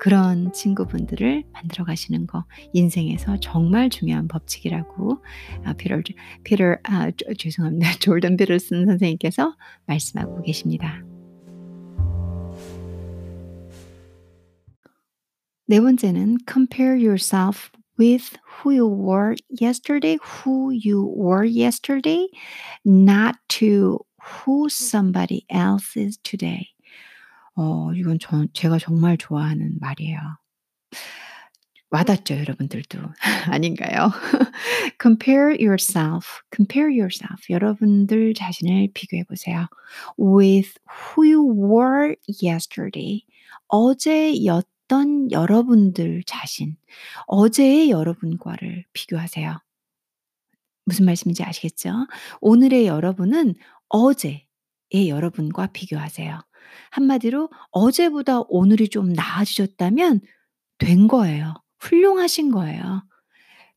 그런 친구분들을 만들어가시는 거 인생에서 정말 중요한 법칙이라고 아, 피터, 피터, 아, 조, 죄송합니다. 조던 피터슨 선생님께서 말씀하고 계십니다. 네 번째는 compare yourself with who you were yesterday, who you were yesterday, not to who somebody else is today. 어, 이건 저, 제가 정말 좋아하는 말이에요. 와닿죠, 여러분들도. 아닌가요? Compare yourself, compare yourself. 여러분들 자신을 비교해 보세요. With who you were yesterday. 어제였던 여러분들 자신, 어제의 여러분과를 비교하세요. 무슨 말씀인지 아시겠죠? 오늘의 여러분은 어제의 여러분과 비교하세요. 한마디로 어제보다 오늘이 좀 나아지셨다면 된 거예요. 훌륭하신 거예요.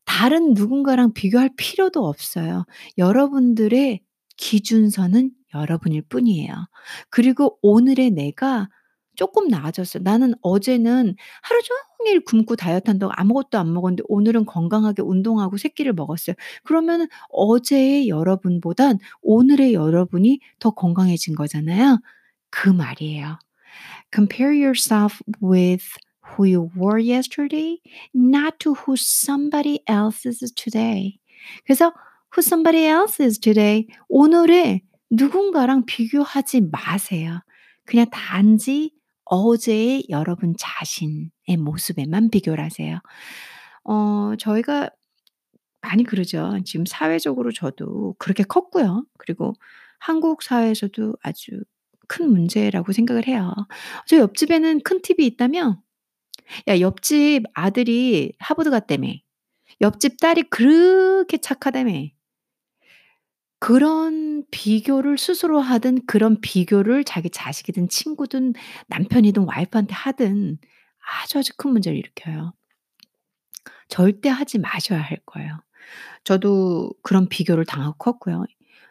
다른 누군가랑 비교할 필요도 없어요. 여러분들의 기준선은 여러분일 뿐이에요. 그리고 오늘의 내가 조금 나아졌어요. 나는 어제는 하루 종일 굶고 다이어트 한다고 아무것도 안 먹었는데 오늘은 건강하게 운동하고 세 끼를 먹었어요. 그러면 어제의 여러분보단 오늘의 여러분이 더 건강해진 거잖아요. 그 말이에요. Compare yourself with who you were yesterday, not to who somebody else is today. 그래서 who somebody else is today, 오늘의 누군가랑 비교하지 마세요. 그냥 단지 어제의 여러분 자신의 모습에만 비교를 하세요. 어, 저희가 많이 그러죠. 지금 사회적으로 저도 그렇게 컸고요. 그리고 한국 사회에서도 아주 큰 문제라고 생각을 해요. 저 옆집에는 큰 티비 있다며? 야, 옆집 아들이 하버드 갔다며. 옆집 딸이 그렇게 착하다며. 그런 비교를 스스로 하든 그런 비교를 자기 자식이든 친구든 남편이든 와이프한테 하든 아주 아주 큰 문제를 일으켜요. 절대 하지 마셔야 할 거예요. 저도 그런 비교를 당하고 컸고요.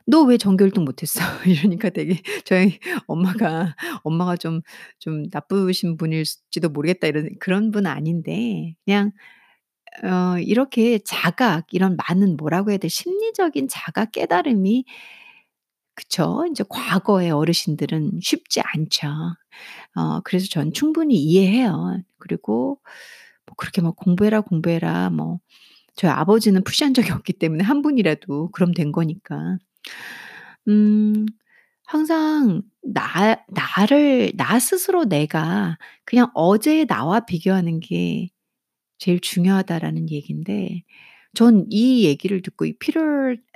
너 왜 전교 일 등 못했어? 이러니까 되게 저희 엄마가 엄마가 좀, 좀 나쁘신 분일지도 모르겠다 이런 그런 분 아닌데 그냥 어, 이렇게 자각 이런 많은 뭐라고 해야 돼 심리적인 자각 깨달음이 그쵸? 이제 과거의 어르신들은 쉽지 않죠. 어, 그래서 전 충분히 이해해요. 그리고 뭐 그렇게 막 공부해라 공부해라 뭐 저희 아버지는 푸시한 적이 없기 때문에 한 분이라도 그럼 된 거니까. 음, 항상 나, 나를, 나 스스로 내가 그냥 어제의 나와 비교하는 게 제일 중요하다라는 얘기인데, 전 이 얘기를 듣고, 이 피터,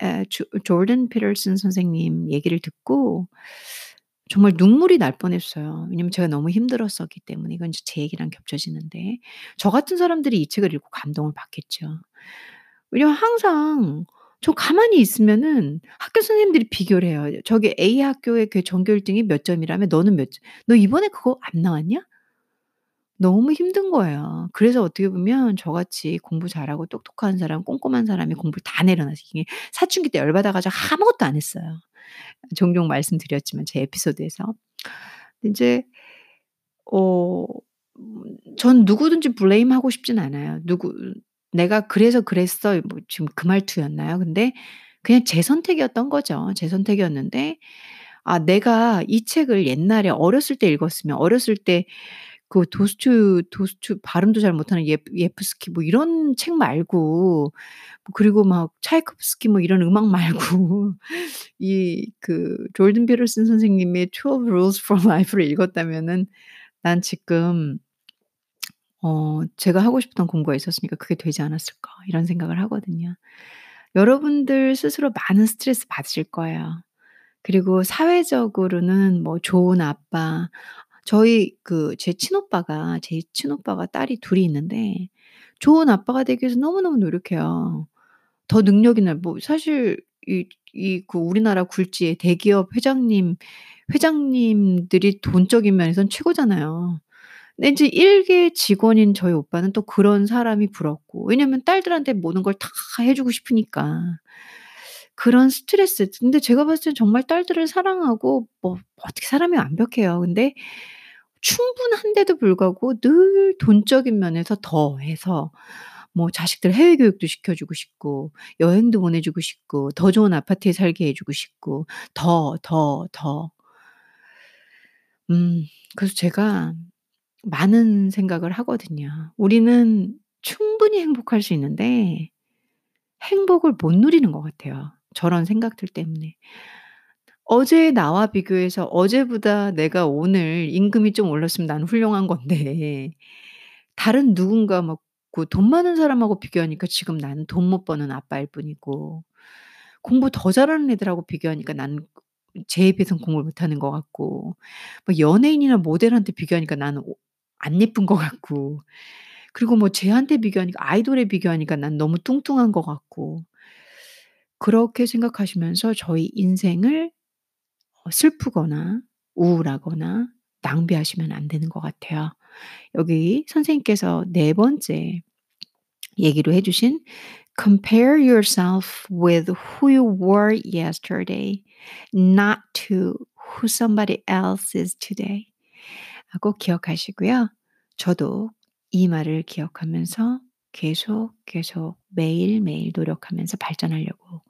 에, 조, 조던 피터슨 선생님 얘기를 듣고, 정말 눈물이 날 뻔했어요. 왜냐면 제가 너무 힘들었었기 때문에, 이건 제 얘기랑 겹쳐지는데, 저 같은 사람들이 이 책을 읽고 감동을 받겠죠. 왜냐면 항상, 저 가만히 있으면은 학교 선생님들이 비교를 해요. 저기 A 학교의 그 전교 일 등이 몇 점이라며 너는 몇 점? 너 이번에 그거 안 나왔냐? 너무 힘든 거예요. 그래서 어떻게 보면 저같이 공부 잘하고 똑똑한 사람, 꼼꼼한 사람이 공부를 다 내려놔서 이게 사춘기 때 열받아가지고 아무것도 안 했어요. 종종 말씀드렸지만 제 에피소드에서. 이제 어, 전 누구든지 블레임하고 싶진 않아요. 누구 내가 그래서 그랬어. 뭐 지금 그 말투였나요? 근데 그냥 제 선택이었던 거죠. 제 선택이었는데, 아, 내가 이 책을 옛날에 어렸을 때 읽었으면, 어렸을 때 그 도스투, 도스투, 발음도 잘 못하는 예, 예프스키 뭐 이런 책 말고, 그리고 막 차이콥스키 뭐 이런 음악 말고, 이 그 조던 피터슨 선생님의 twelve Rules for Life를 읽었다면은 난 지금 어, 제가 하고 싶던 공부가 있었으니까 그게 되지 않았을까 이런 생각을 하거든요. 여러분들 스스로 많은 스트레스 받으실 거예요. 그리고 사회적으로는 뭐 좋은 아빠, 저희 그 제 친오빠가 제 친오빠가 딸이 둘이 있는데 좋은 아빠가 되기 위해서 너무너무 노력해요. 더 능력 있는 뭐 사실 이 이 그 우리나라 굴지의 대기업 회장님 회장님들이 돈적인 면에선 최고잖아요. 근데 이제 일개 직원인 저희 오빠는 또 그런 사람이 부럽고, 왜냐면 딸들한테 모든 걸 다 해주고 싶으니까. 그런 스트레스. 근데 제가 봤을 땐 정말 딸들을 사랑하고, 뭐, 어떻게 사람이 완벽해요. 근데 충분한데도 불구하고 늘 돈적인 면에서 더해서, 뭐, 자식들 해외 교육도 시켜주고 싶고, 여행도 보내주고 싶고, 더 좋은 아파트에 살게 해주고 싶고, 더, 더, 더. 음, 그래서 제가, 많은 생각을 하거든요. 우리는 충분히 행복할 수 있는데 행복을 못 누리는 것 같아요. 저런 생각들 때문에. 어제의 나와 비교해서 어제보다 내가 오늘 임금이 좀 올랐으면 난 훌륭한 건데 다른 누군가 막 돈 많은 사람하고 비교하니까 지금 나는 돈 못 버는 아빠일 뿐이고 공부 더 잘하는 애들하고 비교하니까 난 제에 비해서는 공부를 못하는 것 같고 막 연예인이나 모델한테 비교하니까 나는 안 예쁜 것 같고 그리고 뭐 쟤한테 비교하니까 아이돌에 비교하니까 난 너무 뚱뚱한 것 같고 그렇게 생각하시면서 저희 인생을 슬프거나 우울하거나 낭비하시면 안 되는 것 같아요. 여기 선생님께서 네 번째 얘기로 해주신 Compare yourself with who you were yesterday, not to who somebody else is today. 꼭 기억하시고요. 저도 이 말을 기억하면서 계속 계속 매일매일 노력하면서 발전하려고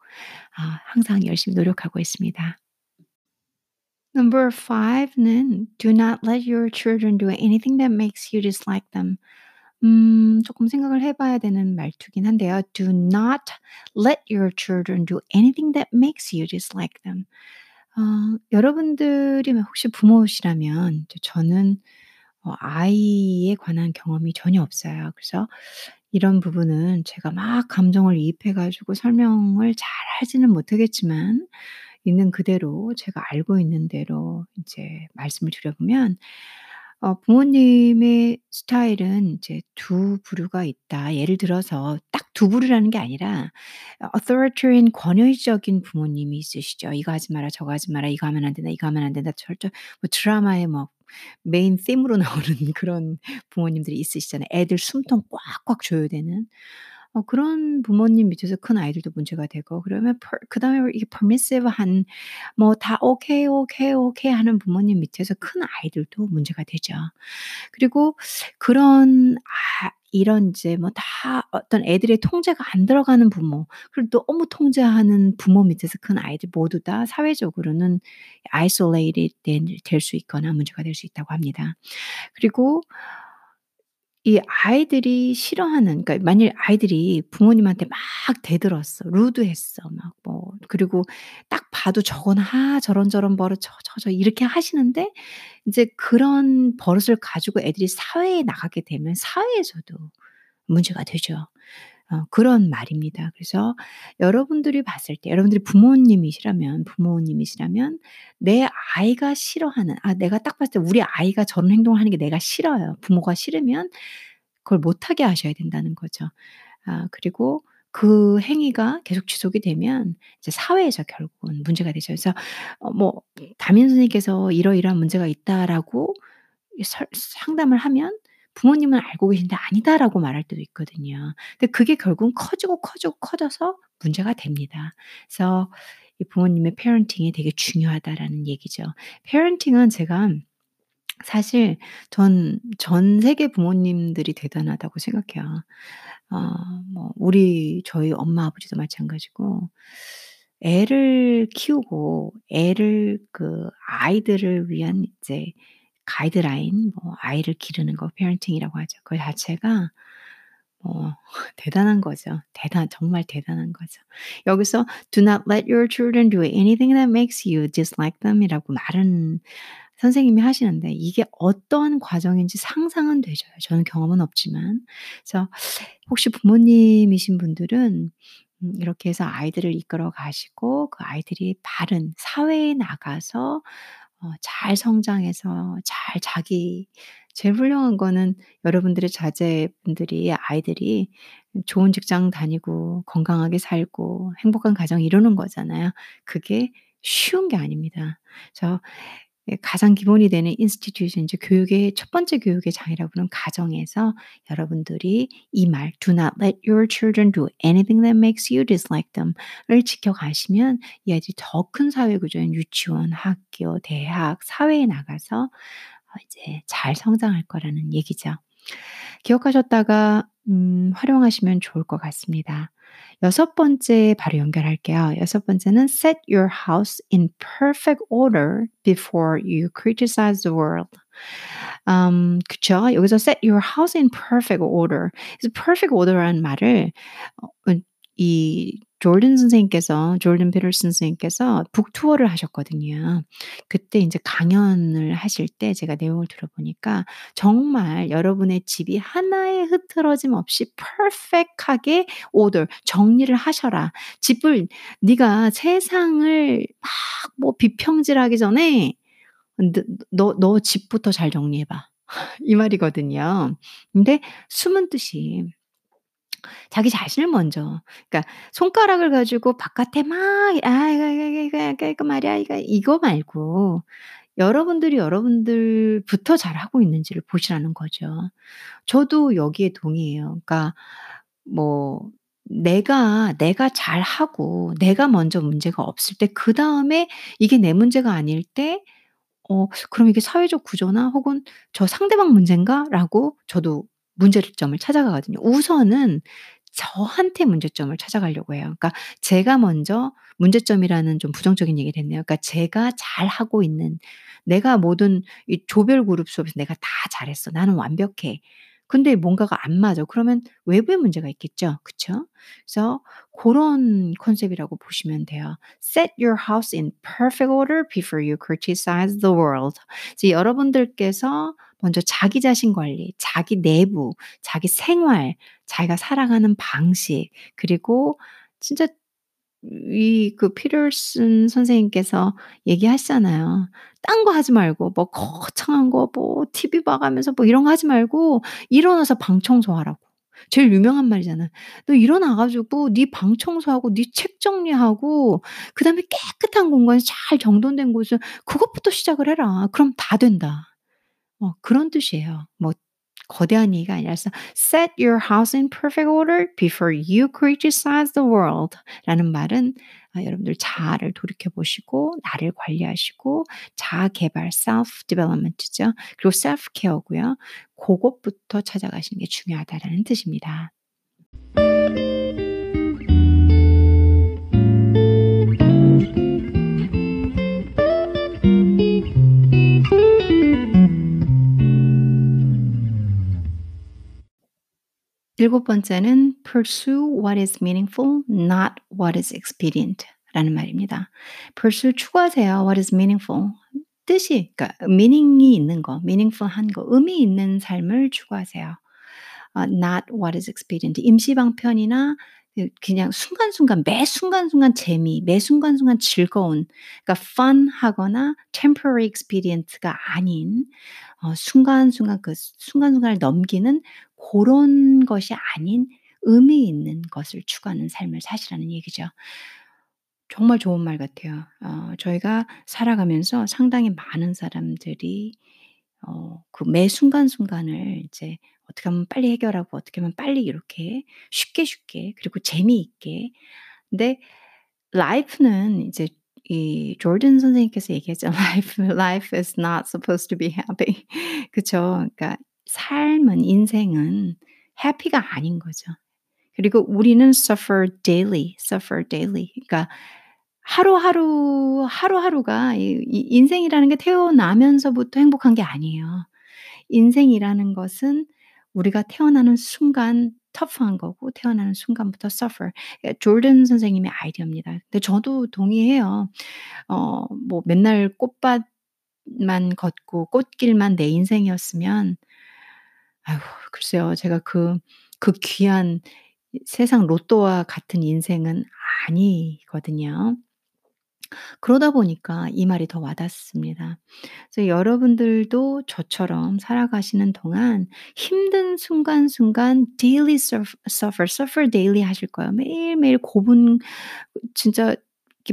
아, 항상 열심히 노력하고 있습니다. Number five는 do not let your children do anything that makes you dislike them. 음, 조금 생각을 해봐야 되는 말투긴 한데요. Do not let your children do anything that makes you dislike them. 어, 여러분들이 혹시 부모시라면 저는 어, 아이에 관한 경험이 전혀 없어요. 그래서 이런 부분은 제가 막 감정을 이입해가지고 설명을 잘 하지는 못하겠지만 있는 그대로 제가 알고 있는 대로 이제 말씀을 드려보면 어, 부모님의 스타일은 이제 두 부류가 있다. 예를 들어서 딱 두 부류라는 게 아니라 authoritarian 권위적인 부모님이 있으시죠. 이거 하지 마라, 저거 하지 마라, 이거 하면 안 된다, 이거 하면 안 된다. 철저 뭐 드라마에 뭐 메인 템으로 나오는 그런 부모님들이 있으시잖아요. 애들 숨통 꽉꽉 줘야 되는 어, 그런 부모님 밑에서 큰 아이들도 문제가 되고 그러면 그 다음에 이게 permissive한 뭐 다 오케이 오케이 오케이 하는 부모님 밑에서 큰 아이들도 문제가 되죠. 그리고 그런 아, 이런 이제 뭐 다 어떤 애들의 통제가 안 들어가는 부모 그리고 너무 통제하는 부모 밑에서 큰 아이들 모두 다 사회적으로는 isolated 될 수 있거나 문제가 될 수 있다고 합니다. 그리고 이 아이들이 싫어하는, 그러니까 만일 아이들이 부모님한테 막 대들었어, 루드했어, 막 뭐 그리고 딱 봐도 저건 아 저런 저런 버릇 저 저 저 이렇게 하시는데 이제 그런 버릇을 가지고 애들이 사회에 나가게 되면 사회에서도 문제가 되죠. 어, 그런 말입니다. 그래서 여러분들이 봤을 때, 여러분들이 부모님이시라면, 부모님이시라면 내 아이가 싫어하는, 아 내가 딱 봤을 때 우리 아이가 저런 행동을 하는 게 내가 싫어요. 부모가 싫으면 그걸 못하게 하셔야 된다는 거죠. 아 그리고 그 행위가 계속 지속이 되면 이제 사회에서 결국은 문제가 되죠. 그래서 어, 뭐 담임 선생님께서 이러이러한 문제가 있다라고 설, 상담을 하면. 부모님은 알고 계신데 아니다라고 말할 때도 있거든요. 근데 그게 결국은 커지고 커지고 커져서 문제가 됩니다. 그래서 이 부모님의 페어런팅이 되게 중요하다라는 얘기죠. 페어런팅은 제가 사실 전, 전 세계 부모님들이 대단하다고 생각해요. 어, 뭐 우리 저희 엄마 아버지도 마찬가지고 애를 키우고 애를 그 아이들을 위한 이제 가이드라인, 뭐 아이를 기르는 거, 페어런팅이라고 하죠. 그 자체가 뭐 대단한 거죠. 대단, 정말 대단한 거죠. 여기서 do not let your children do anything that makes you dislike them이라고 말은 선생님이 하시는데 이게 어떤 과정인지 상상은 되죠. 저는 경험은 없지만, 그래서 혹시 부모님이신 분들은 이렇게 해서 아이들을 이끌어 가시고 그 아이들이 바른 사회에 나가서 어, 잘 성장해서 잘 자기 제일 훌륭한 거는 여러분들의 자제분들이 아이들이 좋은 직장 다니고 건강하게 살고 행복한 가정 이루는 거잖아요. 그게 쉬운 게 아닙니다. 그래서 가장 기본이 되는 인스티튜션, 이제 교육의 첫 번째 교육의 장이라고 하는 가정에서 여러분들이 이 말 do not let your children do anything that makes you dislike them을 지켜가시면 이 아이들이 더 큰 사회구조인 유치원, 학교, 대학, 사회에 나가서 이제 잘 성장할 거라는 얘기죠. 기억하셨다가 음, 활용하시면 좋을 것 같습니다. 여섯 번째 바로 연결할게요. 여섯 번째는 set your house in perfect order before you criticize the world. 음, 그쵸? 여기서 set your house in perfect order. 그래서 perfect order라는 말을 이 조던 선생님께서, 조던 피터슨 선생님께서 북투어를 하셨거든요. 그때 이제 강연을 하실 때 제가 내용을 들어보니까 정말 여러분의 집이 하나의 흐트러짐 없이 퍼펙트하게 order, 정리를 하셔라. 집을, 네가 세상을 막 뭐 비평질하기 전에 너, 너 집부터 잘 정리해봐. 이 말이거든요. 근데 숨은 뜻이 자기 자신을 먼저, 그러니까 손가락을 가지고 바깥에 막, 아, 이거, 이거, 이거, 이거 말이야, 이거, 이거 말고, 여러분들이 여러분들부터 잘하고 있는지를 보시라는 거죠. 저도 여기에 동의해요. 그러니까, 뭐, 내가, 내가 잘하고, 내가 먼저 문제가 없을 때, 그 다음에 이게 내 문제가 아닐 때, 어, 그럼 이게 사회적 구조나 혹은 저 상대방 문제인가? 라고 저도 문제점을 찾아가거든요. 우선은 저한테 문제점을 찾아가려고 해요. 그러니까 제가 먼저 문제점이라는 좀 부정적인 얘기를 했네요. 그러니까 제가 잘하고 있는, 내가 모든 이 조별 그룹 수업에서 내가 다 잘했어. 나는 완벽해. 근데 뭔가가 안 맞아. 그러면 외부의 문제가 있겠죠. 그쵸? 그래서 그런 컨셉이라고 보시면 돼요. Set your house in perfect order before you criticize the world. 이제 여러분들께서 먼저 자기 자신 관리, 자기 내부, 자기 생활, 자기가 살아가는 방식, 그리고 진짜 이 그 피터슨 선생님께서 얘기하시잖아요. 딴 거 하지 말고, 뭐 거창한 거, 뭐 티비 봐가면서 뭐 이런 거 하지 말고 일어나서 방 청소하라고. 제일 유명한 말이잖아. 너 일어나가지고 네 방 청소하고 네 책 정리하고 그 다음에 깨끗한 공간에 잘 정돈된 곳은 그것부터 시작을 해라. 그럼 다 된다. 어, 그런 뜻이에요. 뭐 거대한 얘기가 아니라서 set your house in perfect order before you criticize the world 라는 말은 아, 여러분들 자아를 돌이켜보시고 나를 관리하시고 자아개발, self-development죠. 그리고 self-care고요. 그것부터 찾아가시는 게 중요하다라는 뜻입니다. 일곱 번째는 pursue what is meaningful, not what is expedient 라는 말입니다. pursue 추구하세요. what is meaningful. 뜻이, 그러니까 meaning이 있는 거, meaningful한 거, 의미 있는 삶을 추구하세요. Uh, not what is expedient. 임시방편이나 그냥 순간순간, 매 순간순간 재미, 매 순간순간 즐거운, 그러니까 fun하거나 temporary expedient가 아닌 어, 순간순간 그 순간순간을 넘기는 그런 것이 아닌 의미 있는 것을 추구하는 삶을 사시라는 얘기죠. 정말 좋은 말 같아요. 어, 저희가 살아가면서 상당히 많은 사람들이 어, 그 매 순간순간을 이제 어떻게 하면 빨리 해결하고 어떻게 하면 빨리 이렇게 쉽게 쉽게 그리고 재미있게. 근데 라이프는 이제 이 조던 선생님께서 얘기했죠. Life, life is not supposed to be happy. 그렇죠? 그러니까 삶은, 인생은 happy가 아닌 거죠. 그리고 우리는 suffer daily, suffer daily. 그러니까 하루하루, 하루하루가 이, 이 인생이라는 게 태어나면서부터 행복한 게 아니에요. 인생이라는 것은 우리가 태어나는 순간 터프한 거고 태어나는 순간부터 suffer. 조던 선생님의 아이디어입니다. 근데 저도 동의해요. 어, 뭐 맨날 꽃밭만 걷고 꽃길만 내 인생이었으면 아이고 글쎄요. 제가 그, 그 귀한 세상 로또와 같은 인생은 아니거든요. 그러다 보니까 이 말이 더 와닿습니다. 그래서 여러분들도 저처럼 살아가시는 동안 힘든 순간순간 daily suffer, suffer daily 하실 거예요. 매일매일 고분, 진짜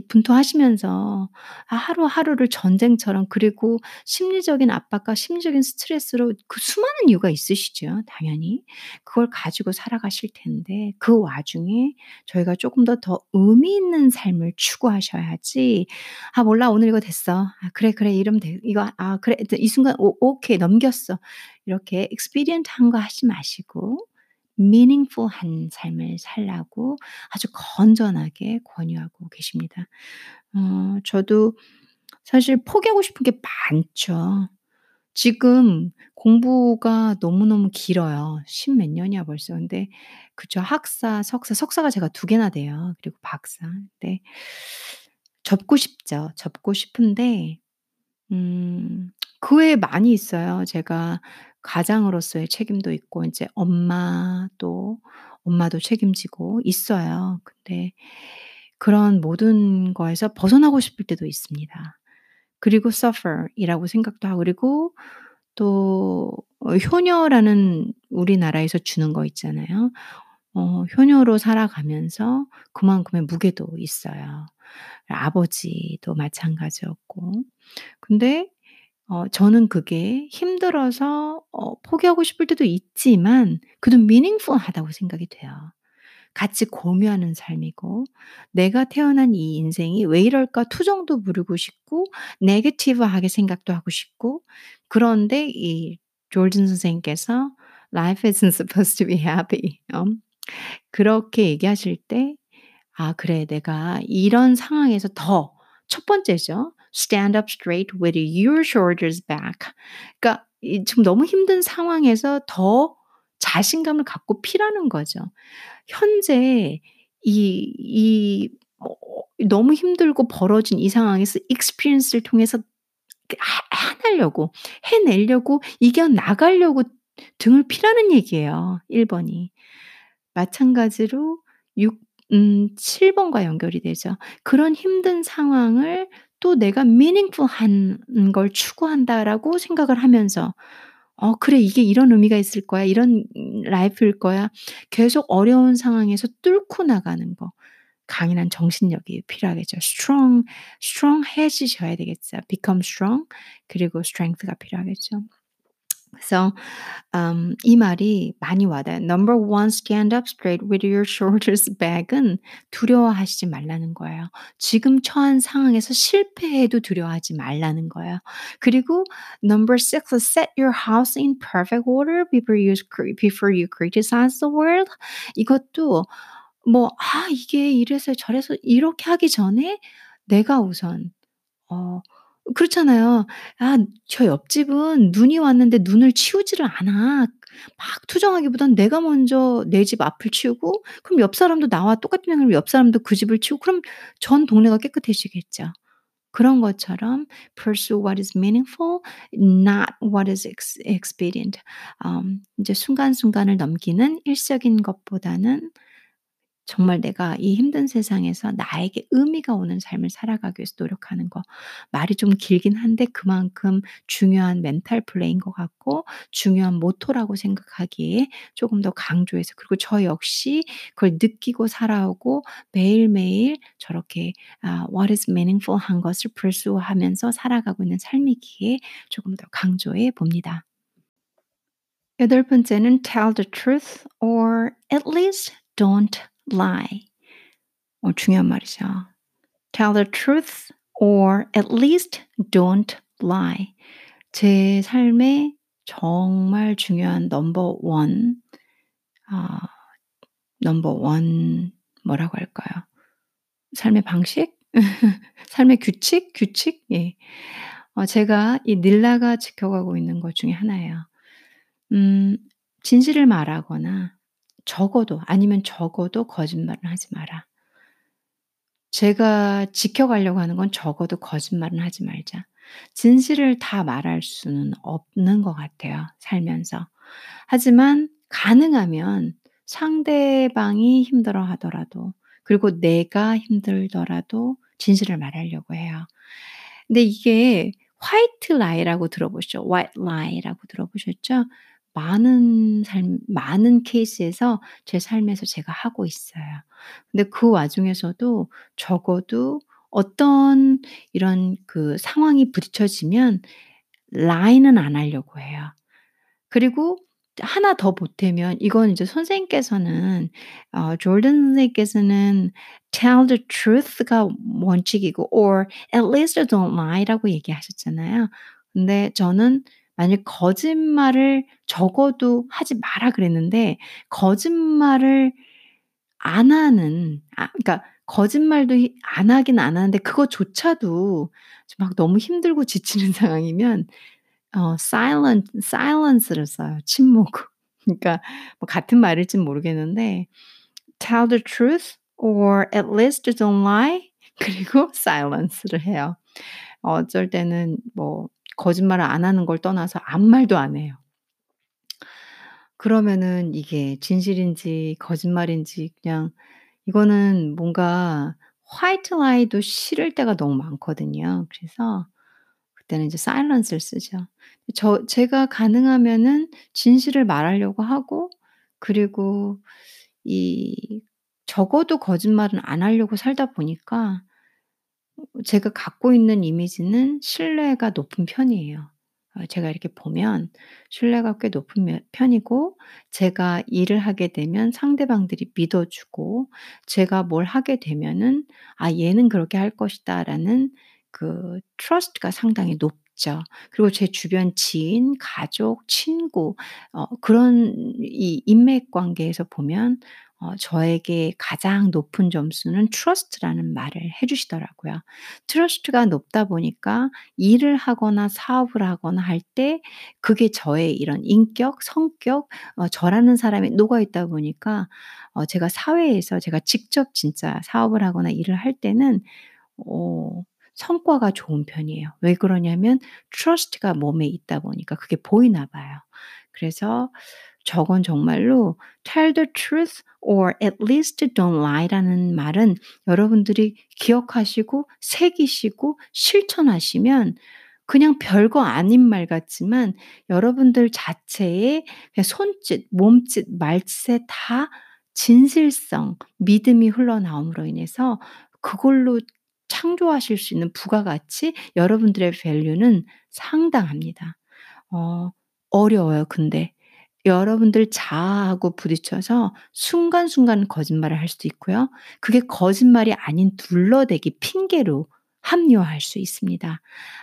분투하시면서 하루하루를 전쟁처럼 그리고 심리적인 압박과 심리적인 스트레스로 그 수많은 이유가 있으시죠. 당연히. 그걸 가지고 살아가실 텐데 그 와중에 저희가 조금 더 더 의미 있는 삶을 추구하셔야지 아 몰라 오늘 이거 됐어. 아, 그래 그래 이러면 돼. 이거 아 그래 이 순간 오, 오케이 넘겼어. 이렇게 expedient한 거 하지 마시고 meaningful한 삶을 살라고 아주 건전하게 권유하고 계십니다. 어, 저도 사실 포기하고 싶은 게 많죠. 지금 공부가 너무너무 길어요. 십 몇 년이야 벌써. 근데 그쵸, 학사, 석사, 석사가 제가 두 개나 돼요. 그리고 박사. 근데 접고 싶죠. 접고 싶은데 음, 그 외에 많이 있어요. 제가 가장으로서의 책임도 있고 이제 엄마 또 엄마도 책임지고 있어요. 근데 그런 모든 거에서 벗어나고 싶을 때도 있습니다. 그리고 suffer이라고 생각도 하고 그리고 또 어, 효녀라는 우리나라에서 주는 거 있잖아요. 어, 효녀로 살아가면서 그만큼의 무게도 있어요. 아버지도 마찬가지였고. 근데 어, 저는 그게 힘들어서 어, 포기하고 싶을 때도 있지만 그래도 meaningful하다고 생각이 돼요. 같이 공유하는 삶이고 내가 태어난 이 인생이 왜 이럴까 투정도 부르고 싶고 네거티브하게 생각도 하고 싶고 그런데 이 조던 선생님께서 Life isn't supposed to be happy. 어? 그렇게 얘기하실 때 아 그래 내가 이런 상황에서 더 첫 번째죠. Stand up straight with your shoulders back. 그러니까 지금 너무 힘든 상황에서 더 자신감을 갖고 피라는 거죠. 현재 이, 이 너무 힘들고 벌어진 이 상황에서 experience를 통해서 해내려고, 해내려고, 이겨나가려고 등을 피라는 얘기예요. 일 번이. 마찬가지로 칠 번과 연결이 되죠. 그런 힘든 상황을 또 내가 meaningful한 걸 추구한다라고 생각을 하면서 어 그래 이게 이런 의미가 있을 거야 이런 라이프일 거야 계속 어려운 상황에서 뚫고 나가는 거 강인한 정신력이 필요하겠죠. strong, strong 해지셔야 되겠죠. become strong 그리고 strength가 필요하겠죠. 그래서 um, 이 말이 많이 와닿아요. Number one, stand up straight with your shoulders back은 두려워하시지 말라는 거예요. 지금 처한 상황에서 실패해도 두려워하지 말라는 거예요. 그리고 number six, set your house in perfect order before you, before you criticize the world. 이것도 뭐 아 이게 이래서 저래서 이렇게 하기 전에 내가 우선 어. 그렇잖아요. 아, 저 옆집은 눈이 왔는데 눈을 치우지를 않아. 막 투정하기보단 내가 먼저 내 집 앞을 치우고 그럼 옆 사람도 나와 똑같은 행위를 옆 사람도 그 집을 치우고 그럼 전 동네가 깨끗해지겠죠. 그런 것처럼 pursue what is meaningful, not what is expedient. 음, 이제 순간순간을 넘기는 일시적인 것보다는 정말 내가 이 힘든 세상에서 나에게 의미가 오는 삶을 살아가기 위해서 노력하는 거. 말이 좀 길긴 한데 그만큼 중요한 멘탈 플레이인 것 같고 중요한 모토라고 생각하기에 조금 더 강조해서 그리고 저 역시 그걸 느끼고 살아오고 매일매일 저렇게 uh, what is meaningful 한 것을 pursue하면서 살아가고 있는 삶이기에 조금 더 강조해 봅니다. 여덟 번째는 tell the truth or at least don't lie. 어, 중요한 말이죠. Tell the truth or at least don't lie. 제 삶에 정말 중요한 넘버 원, 어, 넘버 원 뭐라고 할까요? 삶의 방식? 삶의 규칙? 규칙? 예. 어, 제가 이 닐라가 지켜가고 있는 것 중에 하나예요. 음, 진실을 말하거나 적어도 아니면 적어도 거짓말은 하지 마라. 제가 지켜가려고 하는 건 적어도 거짓말은 하지 말자. 진실을 다 말할 수는 없는 것 같아요. 살면서. 하지만 가능하면 상대방이 힘들어 하더라도 그리고 내가 힘들더라도 진실을 말하려고 해요. 근데 이게 화이트 라이라고 들어보셨죠? 화이트 라이라고 들어보셨죠? 많은 삶, 많은 케이스에서 제 삶에서 제가 하고 있어요. 근데 그 와중에서도 적어도 어떤 이런 그 상황이 부딪혀지면 라인은 안 하려고 해요. 그리고 하나 더 보태면 이건 이제 선생님께서는 어, 조던 선생님께서는 tell the truth가 원칙이고 or at least don't lie라고 얘기하셨잖아요. 근데 저는 만약 거짓말을 적어도 하지 마라 그랬는데 거짓말을 안 하는 아, 그러니까 거짓말도 안 하긴 안 하는데 그거조차도 막 너무 힘들고 지치는 상황이면 어, silent, silence를 써요. 침묵. 그러니까 뭐 같은 말일진 모르겠는데 tell the truth or at least don't lie 그리고 silence를 해요. 어쩔 때는 뭐 거짓말을 안 하는 걸 떠나서 아무 말도 안 해요. 그러면은 이게 진실인지 거짓말인지 그냥 이거는 뭔가 화이트 라이도 싫을 때가 너무 많거든요. 그래서 그때는 이제 사일런스를 쓰죠. 저, 제가 가능하면은 진실을 말하려고 하고 그리고 이 적어도 거짓말은 안 하려고 살다 보니까 제가 갖고 있는 이미지는 신뢰가 높은 편이에요. 제가 이렇게 보면 신뢰가 꽤 높은 편이고 제가 일을 하게 되면 상대방들이 믿어주고 제가 뭘 하게 되면은 아 얘는 그렇게 할 것이다 라는 그 트러스트가 상당히 높죠. 그리고 제 주변 지인, 가족, 친구 어, 그런 이 인맥관계에서 보면 어, 저에게 가장 높은 점수는 트러스트라는 말을 해주시더라고요. 트러스트가 높다 보니까 일을 하거나 사업을 하거나 할 때 그게 저의 이런 인격, 성격, 어, 저라는 사람이 녹아있다 보니까 어, 제가 사회에서 제가 직접 진짜 사업을 하거나 일을 할 때는 어, 성과가 좋은 편이에요. 왜 그러냐면 트러스트가 몸에 있다 보니까 그게 보이나 봐요. 그래서 저건 정말로 tell the truth or at least don't lie라는 말은 여러분들이 기억하시고 새기시고 실천하시면 그냥 별거 아닌 말 같지만 여러분들 자체의 손짓, 몸짓, 말짓에 다 진실성, 믿음이 흘러나옴으로 인해서 그걸로 창조하실 수 있는 부가가치, 여러분들의 밸류는 상당합니다. 어, 어려워요, 근데. 여러분들 자아하고 부딪혀서 순간순간 거짓말을 할 수도 있고요. 그게 거짓말이 아닌 둘러대기 핑계로 합리화할 수 있습니다.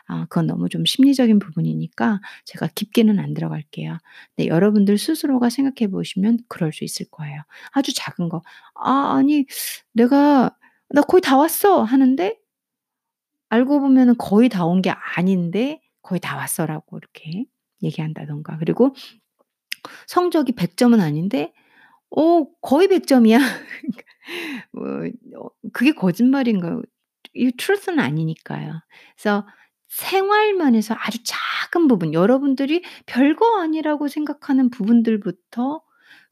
아, 그건 너무 좀 심리적인 부분이니까 제가 깊게는 안 들어갈게요. 근데 여러분들 스스로가 생각해 보시면 그럴 수 있을 거예요. 아주 작은 거. 아, 아니, 내가, 나 거의 다 왔어 하는데 알고 보면 거의 다 온 게 아닌데 거의 다 왔어라고 이렇게 얘기한다던가. 그리고 성적이 백 점은 아닌데 어, 거의 백 점이야. 그게 거짓말인가요? 이 트루스는 아니니까요. 그래서 생활만에서 아주 작은 부분, 여러분들이 별거 아니라고 생각하는 부분들부터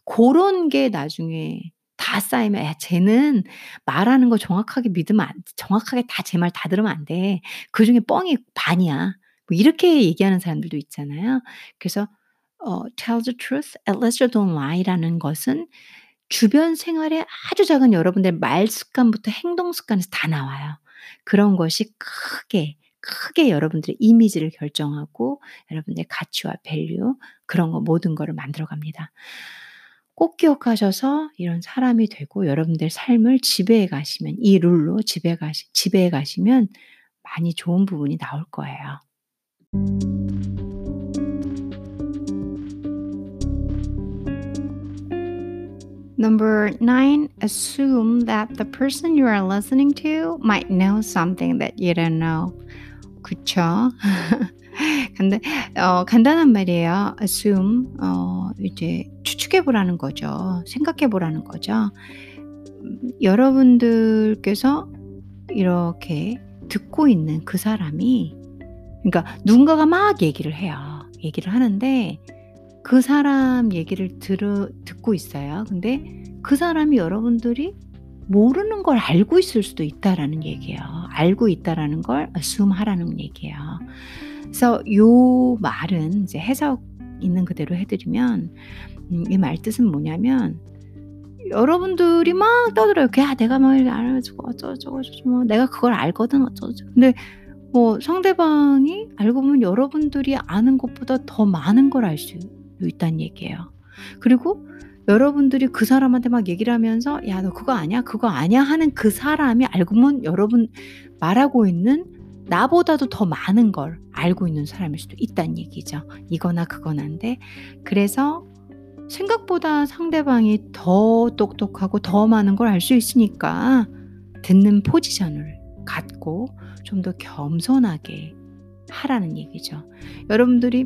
그런 게 나중에 다 쌓이면 야, 쟤는 말하는 거 정확하게 믿으면 안, 정확하게 다 제 말 다 들으면 안 돼. 그중에 뻥이 반이야. 뭐 이렇게 얘기하는 사람들도 있잖아요. 그래서 어, tell the truth, at least don't lie라는 것은 주변 생활의 아주 작은 여러분들의 말 습관부터 행동 습관에서 다 나와요. 그런 것이 크게 크게 여러분들의 이미지를 결정하고 여러분들의 가치와 밸류 그런 거 모든 거를 만들어갑니다. 꼭 기억하셔서 이런 사람이 되고 여러분들 삶을 지배해 가시면 이 룰로 지배해, 가시, 지배해 가시면 많이 좋은 부분이 나올 거예요. Number nine, assume that the person you are listening to might know something that you don't know. 그쵸? 간단, 어, 간단한 말이에요. assume, 어, 이제 추측해보라는 거죠. 생각해보라는 거죠. 여러분들께서 이렇게 듣고 있는 그 사람이 그러니까 누군가가 막 얘기를 해요. 얘기를 하는데 그 사람 얘기를 들어, 듣고 있어요. 근데 그 사람이 여러분들이 모르는 걸 알고 있을 수도 있다라는 얘기예요. 알고 있다라는 걸 assume 하라는 얘기예요. 그래서 요 말은 이제 해석 있는 그대로 해드리면 음, 이 말 뜻은 뭐냐면 여러분들이 막 떠들어요. 야, 내가 막 알아주고 어쩌고 저쩌고 뭐 내가 그걸 알거든 어쩌고 저쩌고. 근데 뭐 상대방이 알고 보면 여러분들이 아는 것보다 더 많은 걸 알 수 있다는 얘기예요. 그리고 여러분들이 그 사람한테 막 얘기를 하면서 야, 너 그거 아냐? 그거 아냐? 하는 그 사람이 알고 보면 여러분 말하고 있는 나보다도 더 많은 걸 알고 있는 사람일 수도 있다는 얘기죠. 이거나 그거나인데 그래서 생각보다 상대방이 더 똑똑하고 더 많은 걸 알 수 있으니까 듣는 포지션을 갖고 좀 더 겸손하게 하라는 얘기죠. 여러분들이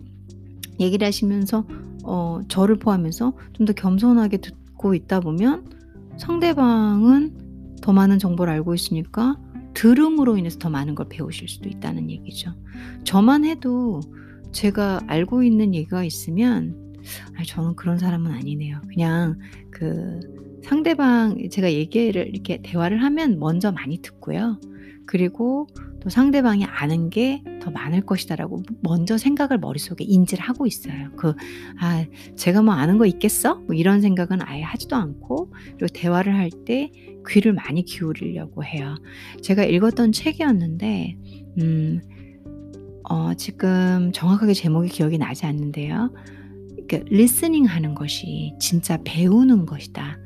얘기를 하시면서 어, 저를 포함해서 좀 더 겸손하게 듣고 있다 보면 상대방은 더 많은 정보를 알고 있으니까 들음으로 인해서 더 많은 걸 배우실 수도 있다는 얘기죠. 저만 해도 제가 알고 있는 얘기가 있으면 아니, 저는 그런 사람은 아니네요. 그냥 그 상대방 제가 얘기를 이렇게 대화를 하면 먼저 많이 듣고요. 그리고 또 상대방이 아는 게 더 많을 것이다라고 먼저 생각을 머릿속에 인지를 하고 있어요. 그, 아, 제가 뭐 아는 거 있겠어? 뭐 이런 생각은 아예 하지도 않고, 그리고 대화를 할 때 귀를 많이 기울이려고 해요. 제가 읽었던 책이었는데, 음, 어, 지금 정확하게 제목이 기억이 나지 않는데요. 그러니까 리스닝 하는 것이 진짜 배우는 것이다.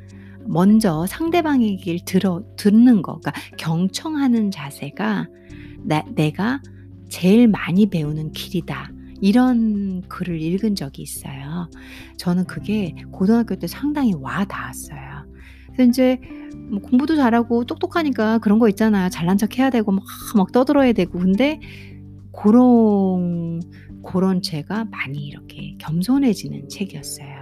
먼저 상대방의 얘기를 들어, 듣는 거, 그러니까 경청하는 자세가 나, 내가 제일 많이 배우는 길이다. 이런 글을 읽은 적이 있어요. 저는 그게 고등학교 때 상당히 와 닿았어요. 그래서 이제 뭐 공부도 잘하고 똑똑하니까 그런 거 있잖아요. 잘난 척 해야 되고 막, 막 떠들어야 되고. 근데 그런, 그런 제가 많이 이렇게 겸손해지는 책이었어요.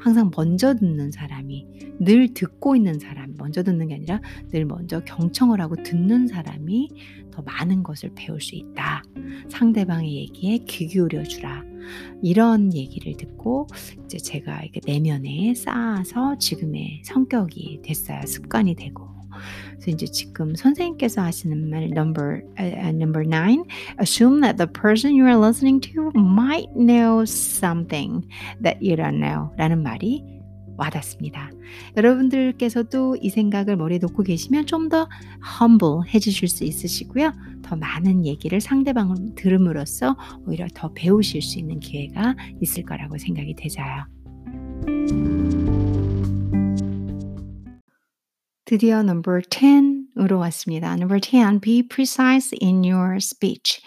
항상 먼저 듣는 사람이, 늘 듣고 있는 사람, 먼저 듣는 게 아니라 늘 먼저 경청을 하고 듣는 사람이 더 많은 것을 배울 수 있다. 상대방의 얘기에 귀 기울여주라. 이런 얘기를 듣고 이제 제가 이렇게 내면에 쌓아서 지금의 성격이 됐어요. 습관이 되고. 그래서 이제 지금 선생님께서 하시는 말 number uh, number nine, assume that the person you are listening to might know something that you don't know라는 말이 와닿습니다. 여러분들께서도 이 생각을 머리에 놓고 계시면 좀 더 humble 해주실 수 있으시고요. 더 많은 얘기를 상대방을 들음으로써 오히려 더 배우실 수 있는 기회가 있을 거라고 생각이 되어요. 드디어 number 텐으로 왔습니다. number 텐, be precise in your speech.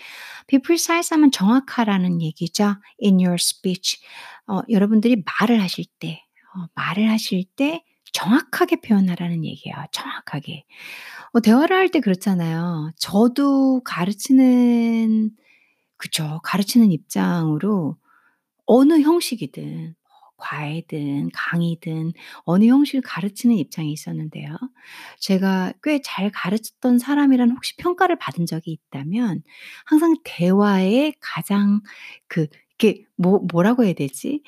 be precise 하면 정확하라는 얘기죠. in your speech. 어, 여러분들이 말을 하실 때, 어, 말을 하실 때 정확하게 표현하라는 얘기예요. 정확하게. 어, 대화를 할 때 그렇잖아요. 저도 가르치는, 그쵸, 가르치는 입장으로 어느 형식이든 과외든 강의든 어느 형식을 가르치는 입장이 있었는데요. 제가 꽤 잘 가르쳤던 사람이란 혹시 평가를 받은 적이 있다면 항상 대화의 가장 그 이렇게 뭐 뭐라고 해야 되지?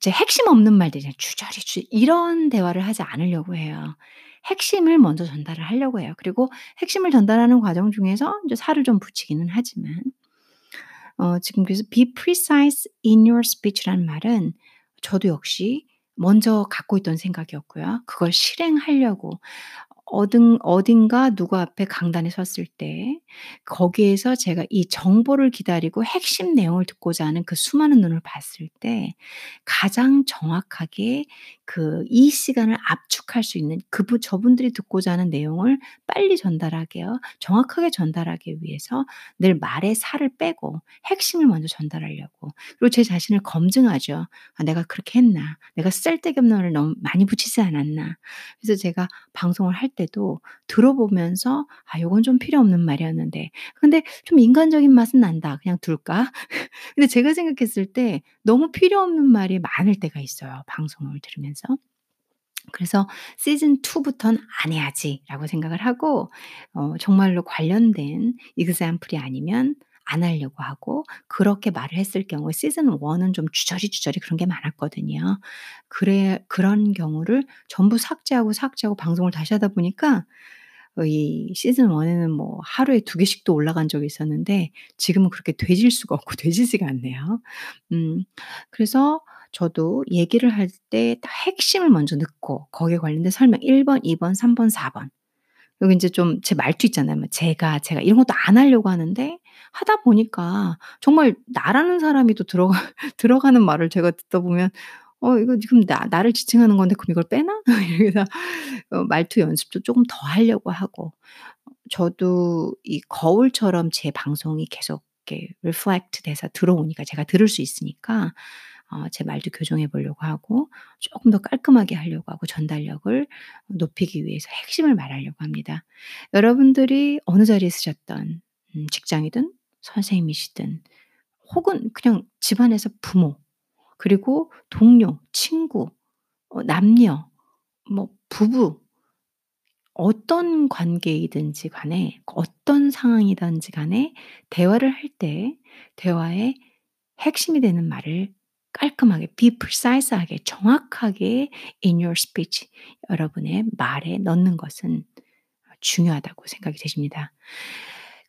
이제 핵심 없는 말들 주저리 주저리 이런 대화를 하지 않으려고 해요. 핵심을 먼저 전달을 하려고 해요. 그리고 핵심을 전달하는 과정 중에서 이제 살을 좀 붙이기는 하지만. 어, 지금 그래서 be precise in your speech라는 말은 저도 역시 먼저 갖고 있던 생각이었고요. 그걸 실행하려고 어딘, 어딘가 누구 앞에 강단에 섰을 때 거기에서 제가 이 정보를 기다리고 핵심 내용을 듣고자 하는 그 수많은 눈을 봤을 때 가장 정확하게 그 이 시간을 압축할 수 있는 그분 저분들이 듣고자 하는 내용을 빨리 전달하게요. 정확하게 전달하기 위해서 늘 말에 살을 빼고 핵심을 먼저 전달하려고 그리고 제 자신을 검증하죠. 아, 내가 그렇게 했나? 내가 쓸데없는 말을 너무 많이 붙이지 않았나? 그래서 제가 방송을 할 때 도 들어보면서 아 요건 좀 필요 없는 말이었는데 근데 좀 인간적인 맛은 난다 그냥 둘까 근데 제가 생각했을 때 너무 필요 없는 말이 많을 때가 있어요. 방송을 들으면서 그래서 시즌 이부터는 안 해야지라고 생각을 하고 어, 정말로 관련된 example이 아니면 안 하려고 하고 그렇게 말을 했을 경우에 시즌 일은 좀 주저리 주저리 그런 게 많았거든요. 그래 그런 경우를 전부 삭제하고 삭제하고 방송을 다시 하다 보니까 이 시즌 일에는 뭐 하루에 두 개씩도 올라간 적이 있었는데 지금은 그렇게 되질 수가 없고 되지지가 않네요. 음 그래서 저도 얘기를 할 때 딱 핵심을 먼저 넣고 거기에 관련된 설명 일 번, 이 번, 삼 번, 사 번 여기 이제 좀 제 말투 있잖아요. 제가, 제가 이런 것도 안 하려고 하는데 하다 보니까 정말 나라는 사람이 또 들어가, 들어가는 말을 제가 듣다 보면 어, 이거 지금 나, 나를 지칭하는 건데 그럼 이걸 빼나? 이래서 어, 말투 연습도 조금 더 하려고 하고 저도 이 거울처럼 제 방송이 계속 이렇게 reflect 돼서 들어오니까 제가 들을 수 있으니까 어, 제 말도 교정해 보려고 하고 조금 더 깔끔하게 하려고 하고 전달력을 높이기 위해서 핵심을 말하려고 합니다. 여러분들이 어느 자리에 쓰셨던 음, 직장이든 선생님이시든 혹은 그냥 집안에서 부모, 그리고 동료, 친구, 남녀, 뭐 부부, 어떤 관계이든지 간에 어떤 상황이든지 간에 대화를 할 때 대화의 핵심이 되는 말을 깔끔하게, be precise하게, 정확하게 in your speech, 여러분의 말에 넣는 것은 중요하다고 생각이 되십니다.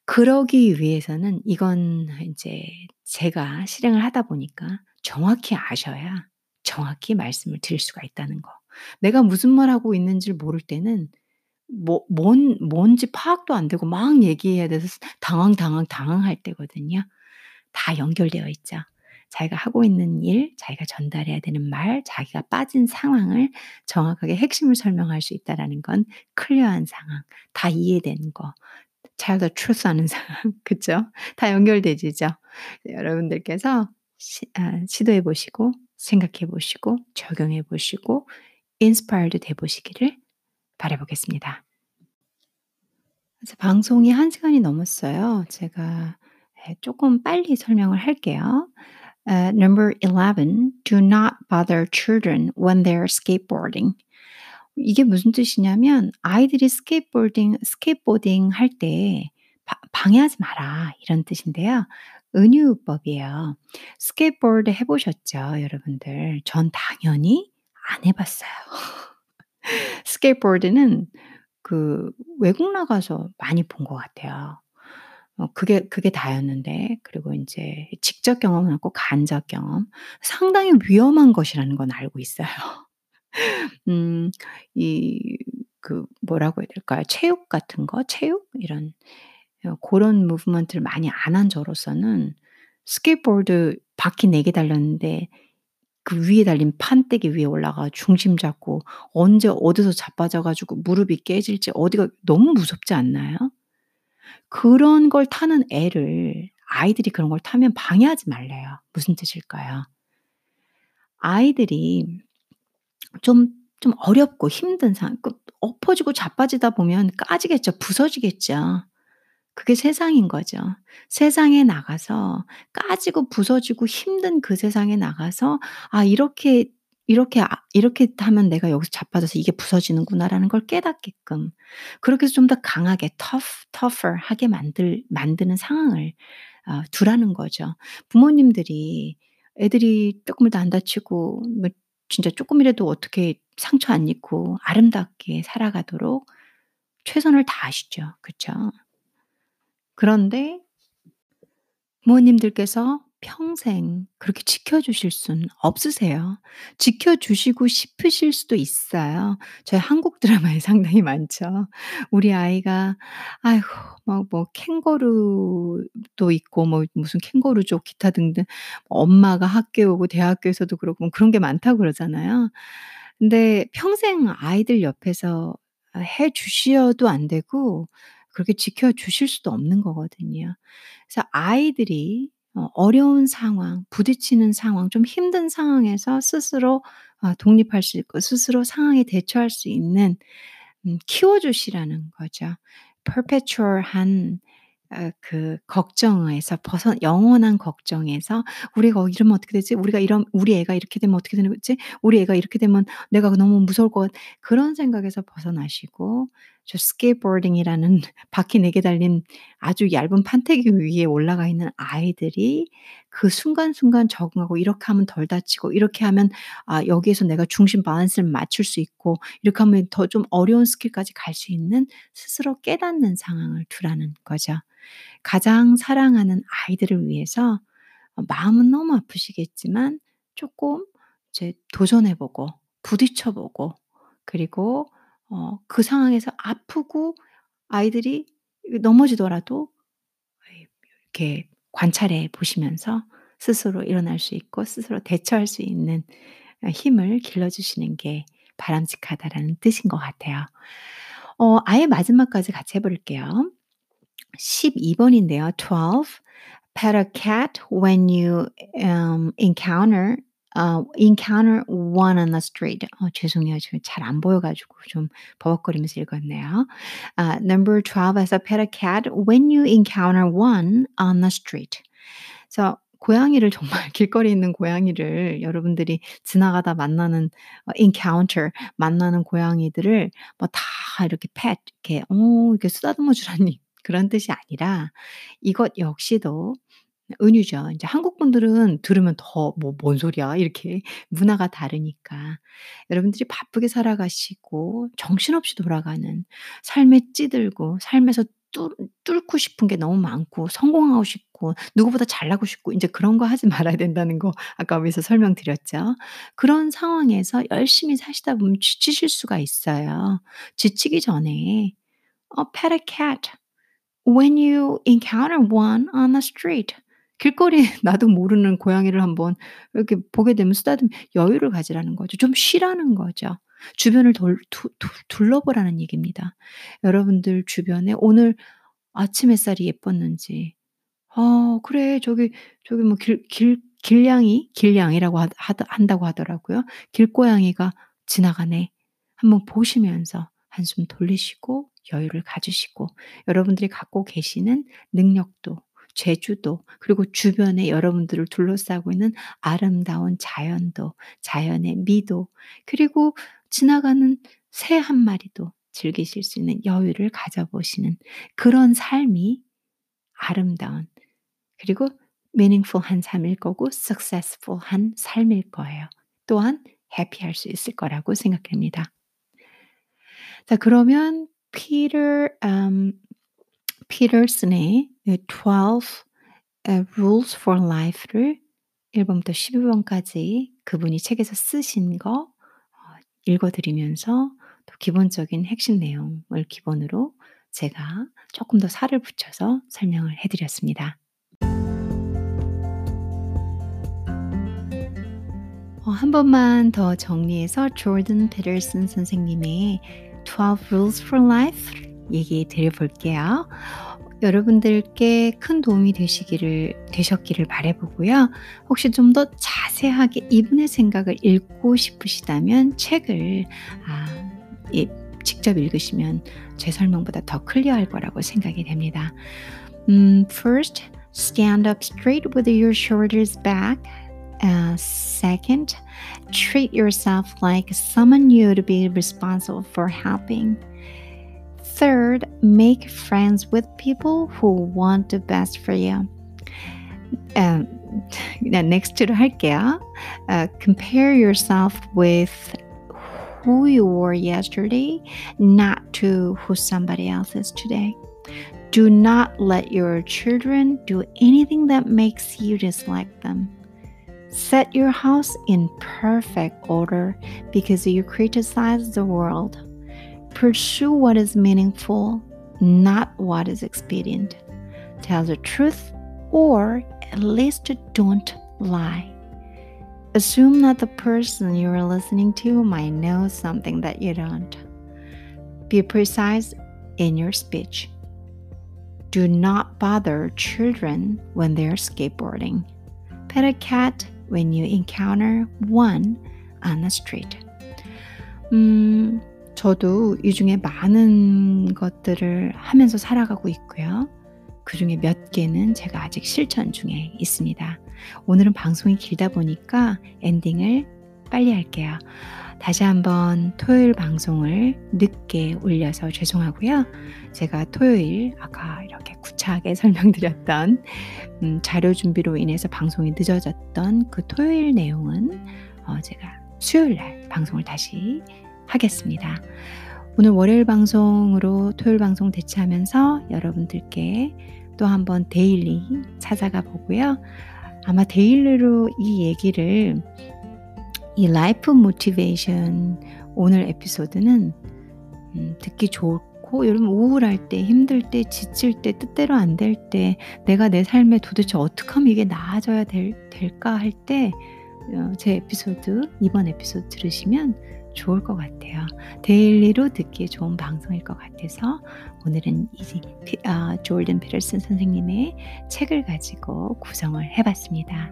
그러기 위해서는 이건 이제 제가 실행을 하다 보니까 정확히 아셔야 정확히 말씀을 드릴 수가 있다는 거. 내가 무슨 말 하고 있는지를 모를 때는 뭐, 뭔, 뭔지 파악도 안 되고 막 얘기해야 돼서 당황, 당황, 당황할 때거든요. 다 연결되어 있죠. 자기가 하고 있는 일, 자기가 전달해야 되는 말, 자기가 빠진 상황을 정확하게 핵심을 설명할 수 있다는 건 클리어한 상황, 다 이해된 거, tell the truth 하는 상황, 그렇죠? 다 연결되지죠. 여러분들께서 시, 아, 시도해보시고, 생각해보시고, 적용해보시고, 인스파이어드 돼보시기를 바라보겠습니다. 그래서 방송이 한 시간이 넘었어요. 제가 조금 빨리 설명을 할게요. Uh, number eleven, do not bother children when they're skateboarding. 이게 무슨 뜻이냐면 아이들이 스케이트보딩, 스케이트보딩 할 때 방해하지 마라 이런 뜻인데요. 은유법이에요. 스케이트보드 해보셨죠, 여러분들? 전 당연히 안 해봤어요. 스케이트보드는 그 외국 나가서 많이 본 것 같아요. 어, 그게, 그게 다였는데, 그리고 이제 직접 경험은 없고 간접 경험. 상당히 위험한 것이라는 건 알고 있어요. 음, 이, 그, 뭐라고 해야 될까요? 체육 같은 거? 체육? 이런, 그런 무브먼트를 많이 안 한 저로서는 스케이트보드 바퀴 네 개 달렸는데, 그 위에 달린 판때기 위에 올라가 중심 잡고, 언제 어디서 자빠져가지고 무릎이 깨질지 어디가 너무 무섭지 않나요? 그런 걸 타는 애를, 아이들이 그런 걸 타면 방해하지 말래요. 무슨 뜻일까요? 아이들이 좀, 좀 어렵고 힘든 상황, 엎어지고 자빠지다 보면 까지겠죠. 부서지겠죠. 그게 세상인 거죠. 세상에 나가서 까지고 부서지고 힘든 그 세상에 나가서 아, 이렇게 이렇게, 이렇게 하면 내가 여기서 자빠져서 이게 부서지는구나라는 걸 깨닫게끔, 그렇게 해서 좀 더 강하게, tough, tougher 하게 만들, 만드는 상황을 어, 두라는 거죠. 부모님들이 애들이 조금이라도 안 다치고, 뭐, 진짜 조금이라도 어떻게 상처 안 입고 아름답게 살아가도록 최선을 다하시죠. 그렇죠? 그런데 부모님들께서 평생 그렇게 지켜주실 수는 없으세요. 지켜주시고 싶으실 수도 있어요. 저희 한국 드라마에 상당히 많죠. 우리 아이가 아이고 막 뭐 캥거루도 있고 뭐 무슨 캥거루족 기타 등등, 엄마가 학교에 오고 대학교에서도 그렇고 그런 게 많다고 그러잖아요. 근데 평생 아이들 옆에서 해주셔도 안 되고 그렇게 지켜주실 수도 없는 거거든요. 그래서 아이들이 어려운 상황, 부딪히는 상황, 좀 힘든 상황에서 스스로 독립할 수 있고 스스로 상황에 대처할 수 있는, 키워주시라는 거죠. perpetual한 그 걱정에서 벗어, 영원한 걱정에서 우리가 이러면 어떻게 되지? 우리가 이런, 우리 애가 이렇게 되면 어떻게 되는 거지? 우리 애가 이렇게 되면 내가 너무 무서울 것 같아. 그런 생각에서 벗어나시고, 저 스케이트보딩이라는 바퀴 네 개 달린 아주 얇은 판때기 위에 올라가 있는 아이들이 그 순간순간 적응하고, 이렇게 하면 덜 다치고, 이렇게 하면 아, 여기에서 내가 중심 밸런스를 맞출 수 있고, 이렇게 하면 더 좀 어려운 스킬까지 갈 수 있는, 스스로 깨닫는 상황을 두라는 거죠. 가장 사랑하는 아이들을 위해서 마음은 너무 아프시겠지만 조금 이제 도전해보고 부딪혀보고, 그리고 어, 그 상황에서 아프고 아이들이 넘어지더라도 이렇게 관찰해 보시면서 스스로 일어날 수 있고 스스로 대처할 수 있는 힘을 길러주시는 게 바람직하다라는 뜻인 것 같아요. 어, 아예 마지막까지 같이 해볼게요. 십이 번인데요. twelve. Pet a cat when you um, encounter 어, encounter one on the street. 어, 죄송해요. 잘 안 보여가지고 좀 버벅거리면서 읽었네요. Uh, number twelve에서 pet a cat when you encounter one on the street. So, 고양이를 정말 길거리에 있는 고양이를 여러분들이 지나가다 만나는 encounter 만나는 고양이들을 뭐 다 이렇게 pet 이렇게 어 이렇게 쓰다듬어 주라니 그런 뜻이 아니라 이것 역시도 은유죠. 이제 한국 분들은 들으면 더 뭐 뭔 소리야 이렇게 문화가 다르니까 여러분들이 바쁘게 살아가시고 정신없이 돌아가는 삶에 찌들고 삶에서 뚫, 뚫고 싶은 게 너무 많고 성공하고 싶고 누구보다 잘나고 싶고 이제 그런 거 하지 말아야 된다는 거 아까 위에서 설명드렸죠. 그런 상황에서 열심히 사시다 보면 지치실 수가 있어요. 지치기 전에 어, pet a cat when you encounter one on the street. 길거리에 나도 모르는 고양이를 한번 이렇게 보게 되면 쓰다듬 여유를 가지라는 거죠. 좀 쉬라는 거죠. 주변을 돌, 두, 두, 둘러보라는 얘기입니다. 여러분들 주변에 오늘 아침 햇살이 예뻤는지, 아, 그래, 저기, 저기 뭐 길, 길, 길냥이, 길냥이라고 하, 하, 한다고 하더라고요. 길고양이가 지나가네. 한번 보시면서 한숨 돌리시고 여유를 가지시고 여러분들이 갖고 계시는 능력도 제주도 그리고 주변에 여러분들을 둘러싸고 있는 아름다운 자연도 자연의 미도 그리고 지나가는 새 한 마리도 즐기실 수 있는 여유를 가져보시는 그런 삶이 아름다운 그리고 meaningful한 삶일 거고 successful한 삶일 거예요. 또한 해피할 수 있을 거라고 생각합니다. 자 그러면 피터 음, 피터슨의 twelve Rules for Life를 일 번부터 십이 번까지 그분이 책에서 쓰신 거 읽어드리면서 또 기본적인 핵심 내용을 기본으로 제가 조금 더 살을 붙여서 설명을 해드렸습니다. 어, 한 번만 더 정리해서 조던 피터슨 선생님의 twelve Rules for Life 얘기 드려볼게요. 여러분들께 큰 도움이 되시기를, 되셨기를 바라보고요. 혹시 좀 더 자세하게 이분의 생각을 읽고 싶으시다면 책을 아, 예, 직접 읽으시면 제 설명보다 더 클리어할 거라고 생각이 됩니다. 음, First, stand up straight with your shoulders back. Uh, second, treat yourself like someone you to be responsible for helping. Third, make friends with people who want the best for you. Uh, next로 할게요. Uh, compare yourself with who you were yesterday, not to who somebody else is today. Do not let your children do anything that makes you dislike them. Set your house in perfect order because you criticize the world. Pursue what is meaningful, not what is expedient. Tell the truth, or at least don't lie. Assume that the person you are listening to might know something that you don't. Be precise in your speech. Do not bother children when they are skateboarding. Pet a cat when you encounter one on the street. 음... 저도 이 중에 많은 것들을 하면서 살아가고 있고요. 그 중에 몇 개는 제가 아직 실천 중에 있습니다. 오늘은 방송이 길다 보니까 엔딩을 빨리 할게요. 다시 한번 토요일 방송을 늦게 올려서 죄송하고요. 제가 토요일 아까 이렇게 구차하게 설명드렸던 음, 자료 준비로 인해서 방송이 늦어졌던 그 토요일 내용은 어, 제가 수요일날 방송을 다시 하겠습니다. 오늘 월요일 방송으로 토요일 방송 대체하면서 여러분들께 또 한번 데일리 찾아가 보고요. 아마 데일리로 이 얘기를 이 라이프 모티베이션 오늘 에피소드는 음, 듣기 좋고 여러분 우울할 때 힘들 때 지칠 때 뜻대로 안 될 때 내가 내 삶에 도대체 어떻게 하면 이게 나아져야 될, 될까 할 때 제 에피소드 이번 에피소드 들으시면 좋을 것 같아요. 데일리로 듣기에 좋은 방송일 것 같아서 오늘은 이제 피, 아, 조던 피터슨 선생님의 책을 가지고 구성을 해봤습니다.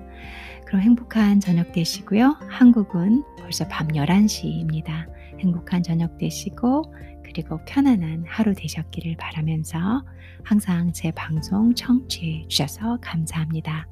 그럼 행복한 저녁 되시고요. 한국은 벌써 밤 열한 시입니다. 행복한 저녁 되시고 그리고 편안한 하루 되셨기를 바라면서 항상 제 방송 청취해 주셔서 감사합니다.